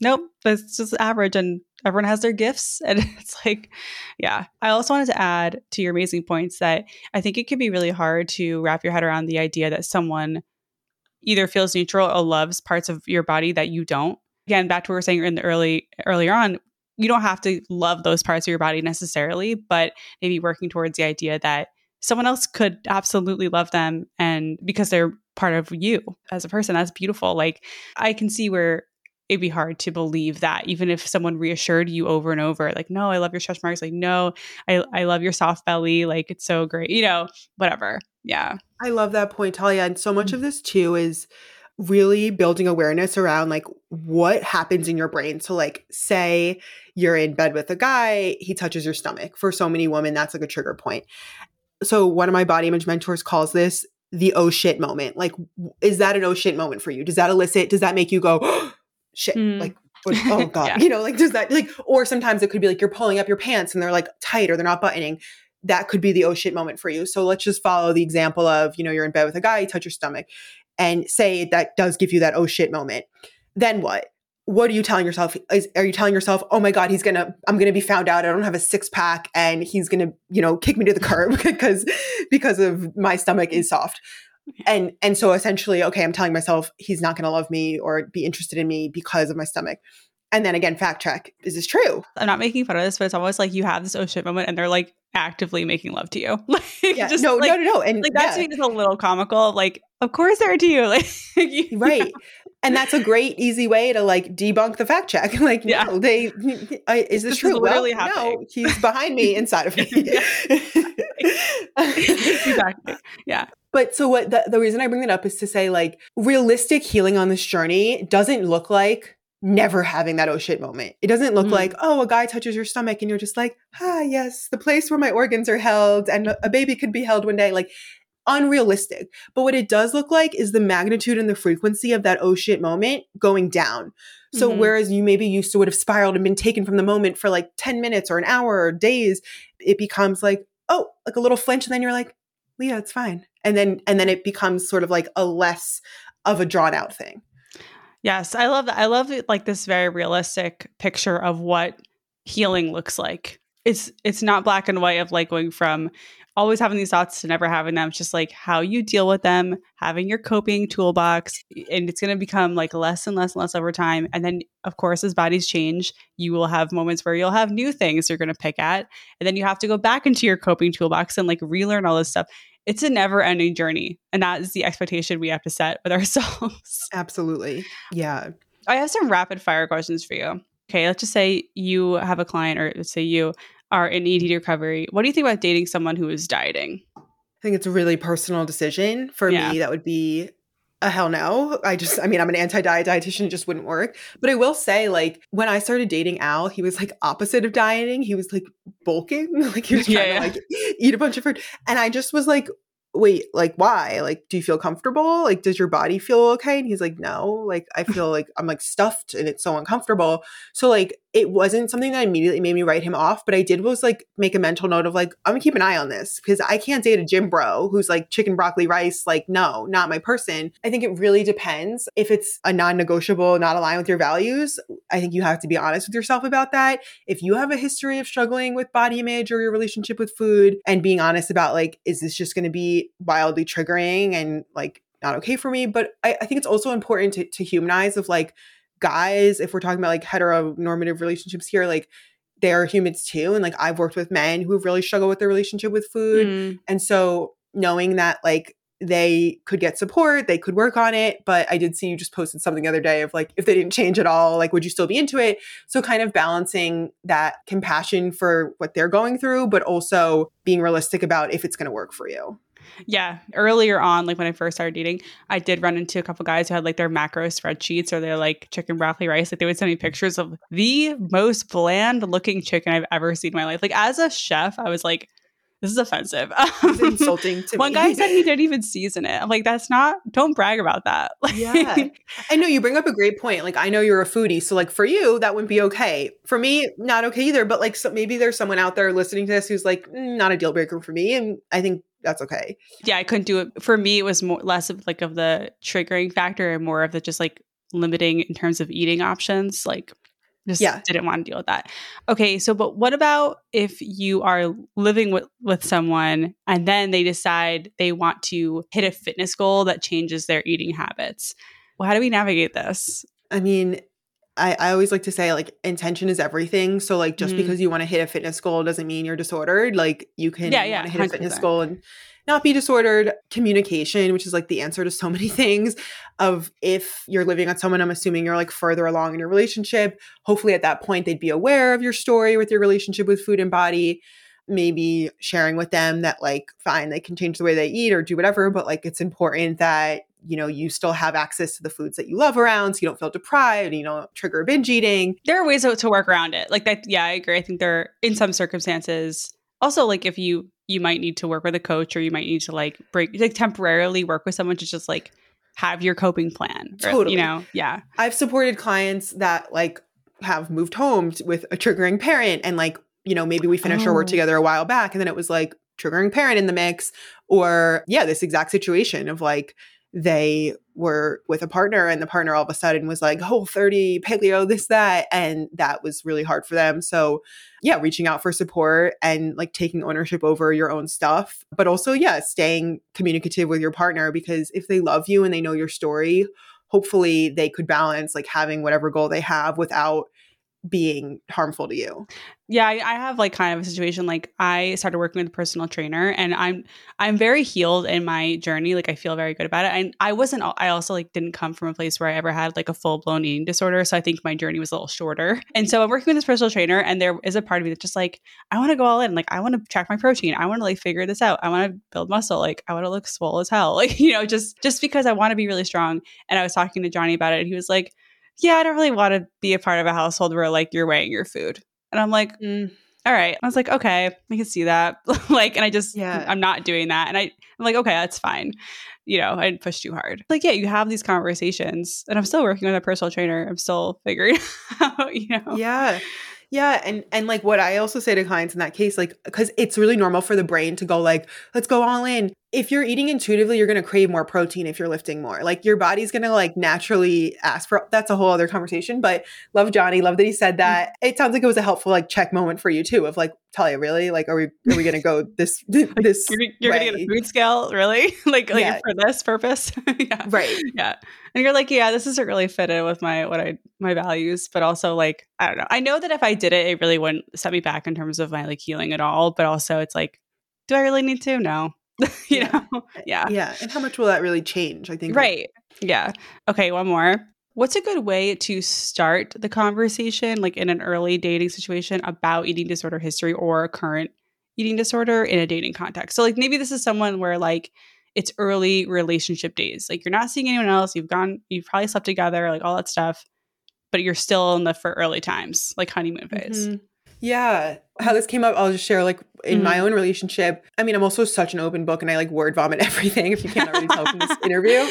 nope, that's just average. And everyone has their gifts. And it's like, yeah. I also wanted to add to your amazing points that I think it can be really hard to wrap your head around the idea that someone either feels neutral or loves parts of your body that you don't. Again, back to what we were saying in the early earlier on, you don't have to love those parts of your body necessarily, but maybe working towards the idea that someone else could absolutely love them and because they're part of you as a person, that's beautiful. Like I can see where it'd be hard to believe that even if someone reassured you over and over, like, no, I love your stretch marks. Like, no, I, I love your soft belly. Like it's so great, you know, whatever. Yeah. I love that point, Talia. And so much mm-hmm. of this too is really building awareness around like what happens in your brain. So like say you're in bed with a guy, he touches your stomach. For so many women, that's like a trigger point. So one of my body image mentors calls this the oh shit moment. Like, is that an oh shit moment for you? Does that elicit, does that make you go, oh, shit, mm. like, or, oh God, yeah. you know, like does that like, or sometimes it could be like you're pulling up your pants and they're like tight or they're not buttoning. That could be the oh shit moment for you. So let's just follow the example of, you know, you're in bed with a guy, you touch your stomach and say that does give you that oh shit moment. Then what? What are you telling yourself? Is, are you telling yourself, oh my God, he's going to, I'm going to be found out. I don't have a six pack and he's going to, you know, kick me to the curb because, because of my stomach is soft. And, and so essentially, okay, I'm telling myself he's not going to love me or be interested in me because of my stomach. And then again, fact check, is this true? I'm not making fun of this, but it's almost like you have this oh shit moment and they're like actively making love to you. Like, yeah, just, no, like, no, no, no. And like, yeah. That to me is a little comical. Like, of course they're to you. Like, you right. Know? And that's a great, easy way to like debunk the fact check. Like, yeah. no, they, I, is this, this true? Is well, no, he's behind me, inside of me. Yeah. Exactly. Yeah. But so what the, the reason I bring that up is to say like realistic healing on this journey doesn't look like never having that oh shit moment. It doesn't look mm. like, oh, a guy touches your stomach and you're just like, ah, yes, the place where my organs are held and a baby could be held one day. Like, unrealistic. But what it does look like is the magnitude and the frequency of that oh shit moment going down. So mm-hmm. whereas you maybe used to would have spiraled and been taken from the moment for like ten minutes or an hour or days, it becomes like, oh, like a little flinch. And then you're like, Leah, it's fine. And then, and then it becomes sort of like a less of a drawn out thing. Yes. I love that. I love like this very realistic picture of what healing looks like. It's, it's not black and white of like going from always having these thoughts to never having them. It's just like how you deal with them, having your coping toolbox, and it's going to become like less and less and less over time. And then of course, as bodies change, you will have moments where you'll have new things you're going to pick at. And then you have to go back into your coping toolbox and like relearn all this stuff. It's a never ending journey. And that is the expectation we have to set with ourselves. Absolutely. Yeah. I have some rapid fire questions for you. Okay. Let's just say you have a client, or let's say you are in E D recovery. What do you think about dating someone who is dieting? I think it's a really personal decision. For yeah. me, that would be a hell no. I just, I mean, I'm an anti-diet dietitian. It just wouldn't work. But I will say, like, when I started dating Al, he was like opposite of dieting. He was like bulking. Like he was trying yeah, yeah. to like eat a bunch of food. And I just was like, wait, like why? Like, do you feel comfortable? Like, does your body feel okay? And he's like, no, like I feel like I'm like stuffed and it's so uncomfortable. So like, it wasn't something that immediately made me write him off, but I did was like make a mental note of like, I'm gonna keep an eye on this because I can't date a gym bro who's like chicken, broccoli, rice. Like, no, not my person. I think it really depends. If it's a non-negotiable, not aligned with your values, I think you have to be honest with yourself about that. If you have a history of struggling with body image or your relationship with food, and being honest about like, is this just going to be wildly triggering and like not okay for me? But I, I think it's also important to, to humanize of like, guys, if we're talking about like heteronormative relationships here, like they are humans too. And like I've worked with men who really struggle with their relationship with food. Mm. And so knowing that like they could get support, they could work on it. But I did see you just posted something the other day of like, if they didn't change at all, like, would you still be into it? So kind of balancing that compassion for what they're going through, but also being realistic about if it's going to work for you. Yeah. Earlier on, like when I first started dating, I did run into a couple guys who had like their macro spreadsheets or their like chicken, broccoli, rice. Like they would send me pictures of the most bland looking chicken I've ever seen in my life. Like as a chef, I was like, this is offensive. It's insulting to me. One guy said he didn't even season it. I'm like, that's not, don't brag about that. Yeah. I know you bring up a great point. Like, I know you're a foodie. So like for you, that wouldn't be okay. For me, not okay either. But like, so maybe there's someone out there listening to this who's like, mm, not a deal breaker for me. And I think that's okay. Yeah, I couldn't do it. For me, it was more less of like of the triggering factor and more of the just like limiting in terms of eating options. Like just yeah. didn't want to deal with that. Okay, so but what about if you are living with, with someone and then they decide they want to hit a fitness goal that changes their eating habits? Well, how do we navigate this? I mean, I, I always like to say like intention is everything. So like just mm. because you want to hit a fitness goal doesn't mean you're disordered. Like you can yeah, yeah, want to hit a fitness goal and not be disordered. Communication, which is like the answer to so many things, of if you're living with someone, I'm assuming you're like further along in your relationship. Hopefully at that point, they'd be aware of your story with your relationship with food and body. Maybe sharing with them that like, fine, they can change the way they eat or do whatever, but like it's important that, you know, you still have access to the foods that you love around so you don't feel deprived, you don't trigger binge eating. There are ways to work around it. Like that, yeah, I agree. I think there are, in some circumstances, also like if you, you might need to work with a coach or you might need to like break, like temporarily work with someone to just like have your coping plan. Or, totally. You know, yeah. I've supported clients that like have moved home with a triggering parent and like, you know, maybe we finished oh. our work together a while back and then it was like triggering parent in the mix or yeah, this exact situation of like, they were with a partner and the partner all of a sudden was like, Whole thirty, paleo, this, that. And that was really hard for them. So yeah, reaching out for support and like taking ownership over your own stuff, but also, yeah, staying communicative with your partner because if they love you and they know your story, hopefully they could balance like having whatever goal they have without being harmful to you. Yeah, I, I have like kind of a situation. Like I started working with a personal trainer and I'm I'm very healed in my journey. Like I feel very good about it. And I wasn't I also like didn't come from a place where I ever had like a full-blown eating disorder. So I think my journey was a little shorter. And so I'm working with this personal trainer and there is a part of me that's just like, I want to go all in. Like I want to track my protein. I want to like figure this out. I want to build muscle. Like I want to look swole as hell. Like, you know, just just because I want to be really strong. And I was talking to Johnny about it and he was like, yeah, I don't really want to be a part of a household where like you're weighing your food. And I'm like, mm. all right. I was like, okay, I can see that. Like, and I just, yeah. I'm not doing that. And I, I'm like, okay, that's fine. You know, I didn't push too hard. Like, yeah, you have these conversations, and I'm still working with a personal trainer. I'm still figuring out, you know? Yeah. Yeah. And, and like what I also say to clients in that case, like, because it's really normal for the brain to go like, let's go all in. If you're eating intuitively, you're going to crave more protein if you're lifting more. Like your body's going to like naturally ask for, that's a whole other conversation, but love Johnny, love that he said that. Mm-hmm. It sounds like it was a helpful like check moment for you too of like, Talia, really? Like, are we are we going to go this, this like, You're, you're going to get a food scale, really? like, like yeah. for this purpose? yeah. Right. Yeah. And you're like, yeah, this isn't really fitted with my, what I, my values, but also like, I don't know. I know that if I did it, it really wouldn't set me back in terms of my like healing at all, but also it's like, do I really need to? No. you yeah. know? Yeah. Yeah. And how much will that really change? I think. Right. That- yeah. Okay. One more. What's a good way to start the conversation, like in an early dating situation, about eating disorder history or current eating disorder in a dating context? So like maybe this is someone where like it's early relationship days, like you're not seeing anyone else. You've gone, you've probably slept together, like all that stuff, but you're still in the for early times, like honeymoon phase. Mm-hmm. Yeah. How this came up, I'll just share like in mm-hmm. my own relationship. I mean, I'm also such an open book and I like word vomit everything if you can't already tell from this interview.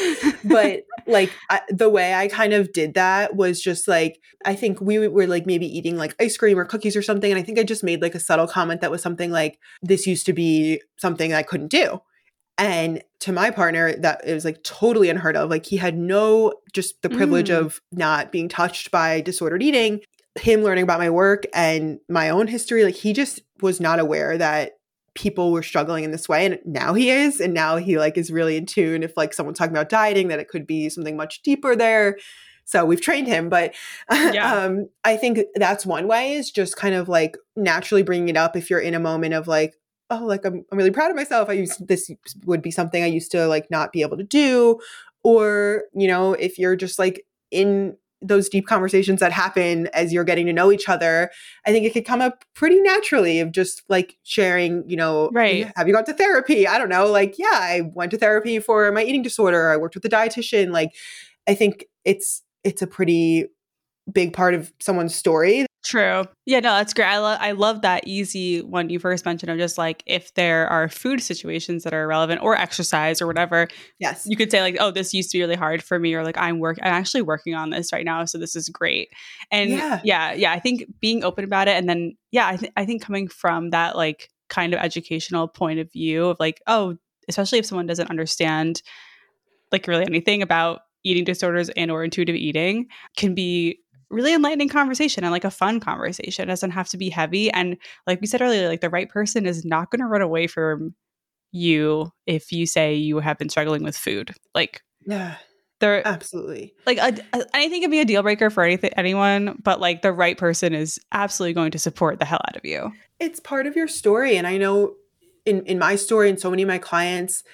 But like I, the way I kind of did that was just like, I think we were like maybe eating like ice cream or cookies or something. And I think I just made like a subtle comment that was something like, this used to be something I couldn't do. And to my partner, that it was like totally unheard of. Like he had no, just the privilege mm. of not being touched by disordered eating. Him learning about my work and my own history, like he just was not aware that people were struggling in this way. And now he is. And now he like is really in tune. If like someone's talking about dieting, that it could be something much deeper there. So we've trained him. But yeah. um, I think that's one way, is just kind of like naturally bringing it up if you're in a moment of like, oh, like I'm, I'm really proud of myself. I used this would be something I used to like not be able to do. Or, you know, if you're just like in those deep conversations that happen as you're getting to know each other, I think it could come up pretty naturally of just like sharing, you know, right. Have you gone to therapy? I don't know. Like, yeah, I went to therapy for my eating disorder. I worked with a dietitian. Like, I think it's, it's a pretty big part of someone's story. True. Yeah, no, that's great. I, lo- I love that easy one you first mentioned of just like, if there are food situations that are relevant or exercise or whatever, yes, you could say like, oh, this used to be really hard for me, or like, I'm work, I'm actually working on this right now, so this is great. And yeah, yeah, yeah I think being open about it, and then yeah, I think I think coming from that like kind of educational point of view of like, oh, especially if someone doesn't understand like really anything about eating disorders and or intuitive eating, can be really enlightening conversation and like a fun conversation. It doesn't have to be heavy. And like we said earlier, like the right person is not going to run away from you if you say you have been struggling with food. Like, yeah, they're absolutely like, a, a, anything can be a deal breaker for anything, anyone, but like the right person is absolutely going to support the hell out of you. It's part of your story. And I know in, in my story and so many of my clients,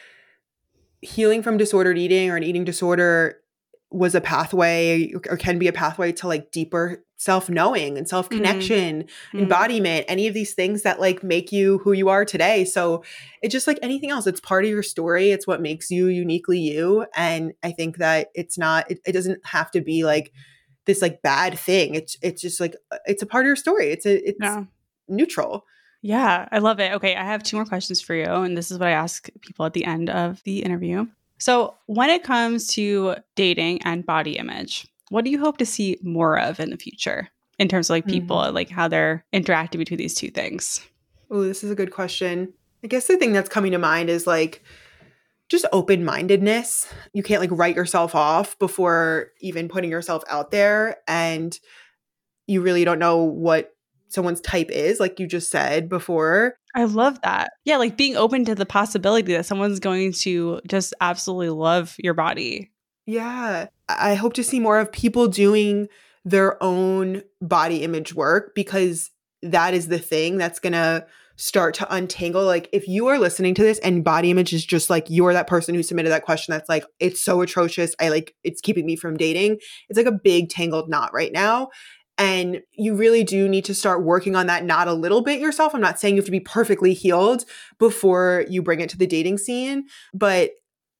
healing from disordered eating or an eating disorder was a pathway or can be a pathway to like deeper self-knowing and self-connection, mm-hmm. embodiment, any of these things that like make you who you are today. So it's just like anything else. It's part of your story. It's what makes you uniquely you. And I think that it's not, it, it doesn't have to be like this like bad thing. It's, it's just like, it's a part of your story. It's a, it's yeah. neutral. Yeah. I love it. Okay. I have two more questions for you. And this is what I ask people at the end of the interview. So when it comes to dating and body image, what do you hope to see more of in the future in terms of like people, mm-hmm. like how they're interacting between these two things? Oh, this is a good question. I guess the thing that's coming to mind is like just open-mindedness. You can't like write yourself off before even putting yourself out there. And you really don't know what someone's type is, like you just said before. I love that. Yeah, like being open to the possibility that someone's going to just absolutely love your body. Yeah. I hope to see more of people doing their own body image work, because that is the thing that's going to start to untangle. Like if you are listening to this and body image is just like, you're that person who submitted that question that's like, it's so atrocious, I like, it's keeping me from dating. It's like a big tangled knot right now. And you really do need to start working on that knot a little bit yourself. I'm not saying you have to be perfectly healed before you bring it to the dating scene, but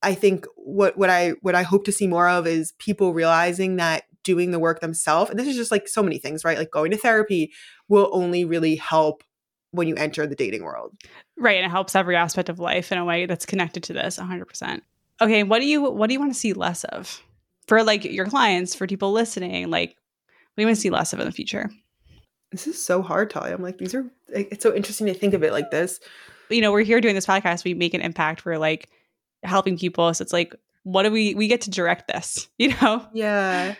I think what what I what I hope to see more of is people realizing that doing the work themselves, and this is just like so many things, right? Like going to therapy will only really help when you enter the dating world. Right. And it helps every aspect of life in a way that's connected to this one hundred percent. Okay. What do you, what do you want to see less of for like your clients, for people listening? Like what do you want to see less of in the future? This is so hard, Talia. I'm like, these are, it's so interesting to think of it like this. You know, we're here doing this podcast. We make an impact. We're like helping people. So it's like, what do we, we get to direct this, you know? Yeah.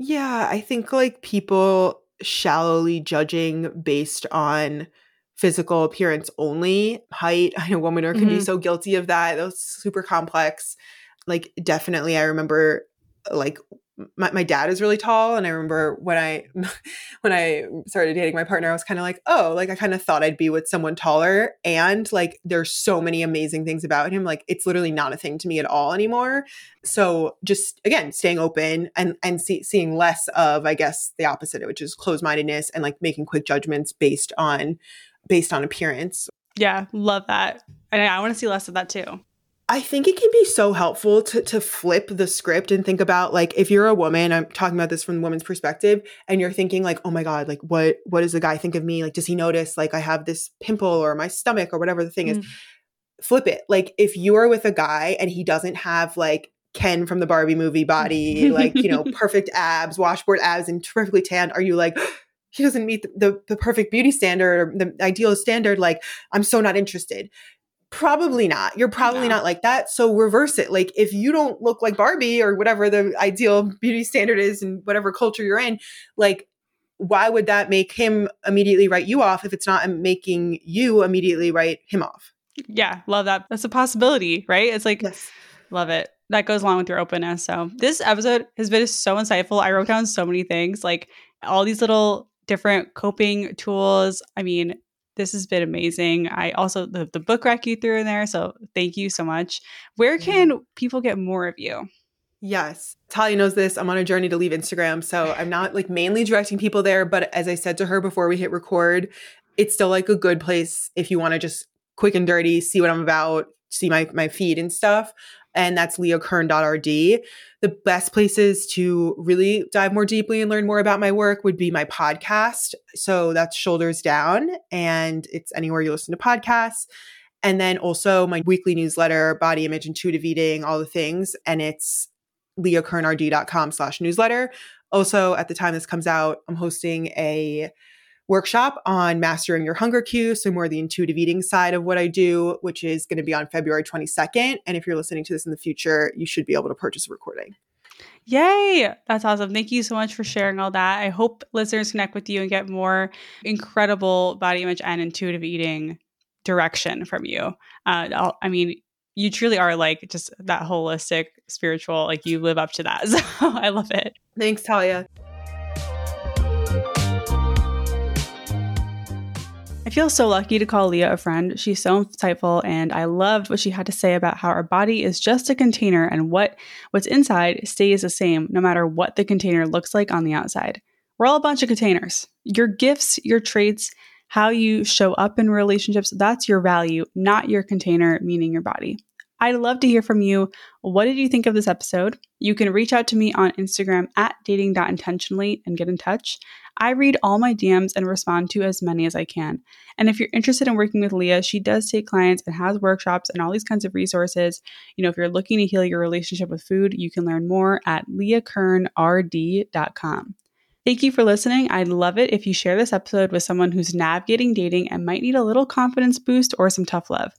Yeah. I think like people shallowly judging based on physical appearance only, height. I know women are can mm-hmm. be so guilty of that. That was super complex. Like definitely I remember like my, my dad is really tall. And I remember when I when I started dating my partner, I was kind of like, oh, like I kind of thought I'd be with someone taller. And like there's so many amazing things about him. Like it's literally not a thing to me at all anymore. So just again, staying open and and see, seeing less of, I guess, the opposite, which is closed-mindedness and like making quick judgments based on based on appearance. Yeah, love that. And I want to see less of that too. I think it can be so helpful to to flip the script and think about like if you're a woman, I'm talking about this from the woman's perspective, and you're thinking like, oh my God, like what what does the guy think of me? Like, does he notice like I have this pimple or my stomach or whatever the thing mm. is? Flip it. Like if you're with a guy and he doesn't have like Ken from the Barbie movie body, like, you know, perfect abs, washboard abs and perfectly tan, are you like, he doesn't meet the, the, the perfect beauty standard or the ideal standard, like I'm so not interested. Probably not. You're probably no. not like that. So reverse it. Like if you don't look like Barbie or whatever the ideal beauty standard is and whatever culture you're in, like why would that make him immediately write you off if it's not making you immediately write him off? Yeah. Love that. That's a possibility, right? It's like, yes. Love it. That goes along with your openness. So this episode has been so insightful. I wrote down so many things, like all these little different coping tools. I mean, this has been amazing. I also, the, the book rack you threw in there. So thank you so much. Where can people get more of you? Yes. Talia knows this. I'm on a journey to leave Instagram. So I'm not like mainly directing people there. But as I said to her before we hit record, it's still like a good place if you want to just quick and dirty, see what I'm about, see my, my feed and stuff. And that's Leah Kern dot R D. The best places to really dive more deeply and learn more about my work would be my podcast. So that's Shoulders Down, and it's anywhere you listen to podcasts. And then also my weekly newsletter, Body Image, Intuitive Eating, all the things. And it's Leah Kern R D dot com slash newsletter. Also, at the time this comes out, I'm hosting a workshop on mastering your hunger cue. So more the intuitive eating side of what I do, which is going to be on February twenty-second. And if you're listening to this in the future, you should be able to purchase a recording. Yay. That's awesome. Thank you so much for sharing all that. I hope listeners connect with you and get more incredible body image and intuitive eating direction from you. Uh, I mean, you truly are like just that holistic spiritual, like you live up to that. So I love it. Thanks, Talia. I feel so lucky to call Leah a friend. She's so insightful, and I loved what she had to say about how our body is just a container and what what's inside stays the same no matter what the container looks like on the outside. We're all a bunch of containers. Your gifts, your traits, how you show up in relationships, that's your value, not your container, meaning your body. I'd love to hear from you. What did you think of this episode? You can reach out to me on Instagram at dating dot intentionally and get in touch. I read all my D Ms and respond to as many as I can. And if you're interested in working with Leah, she does take clients and has workshops and all these kinds of resources. You know, if you're looking to heal your relationship with food, you can learn more at Leah Kern R D dot com. Thank you for listening. I'd love it if you share this episode with someone who's navigating dating and might need a little confidence boost or some tough love.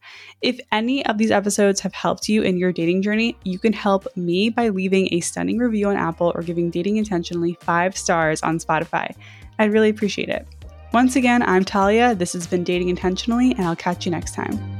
If any of these episodes have helped you in your dating journey, you can help me by leaving a stunning review on Apple or giving Dating Intentionally five stars on Spotify. I'd really appreciate it. Once again, I'm Talia. This has been Dating Intentionally, and I'll catch you next time.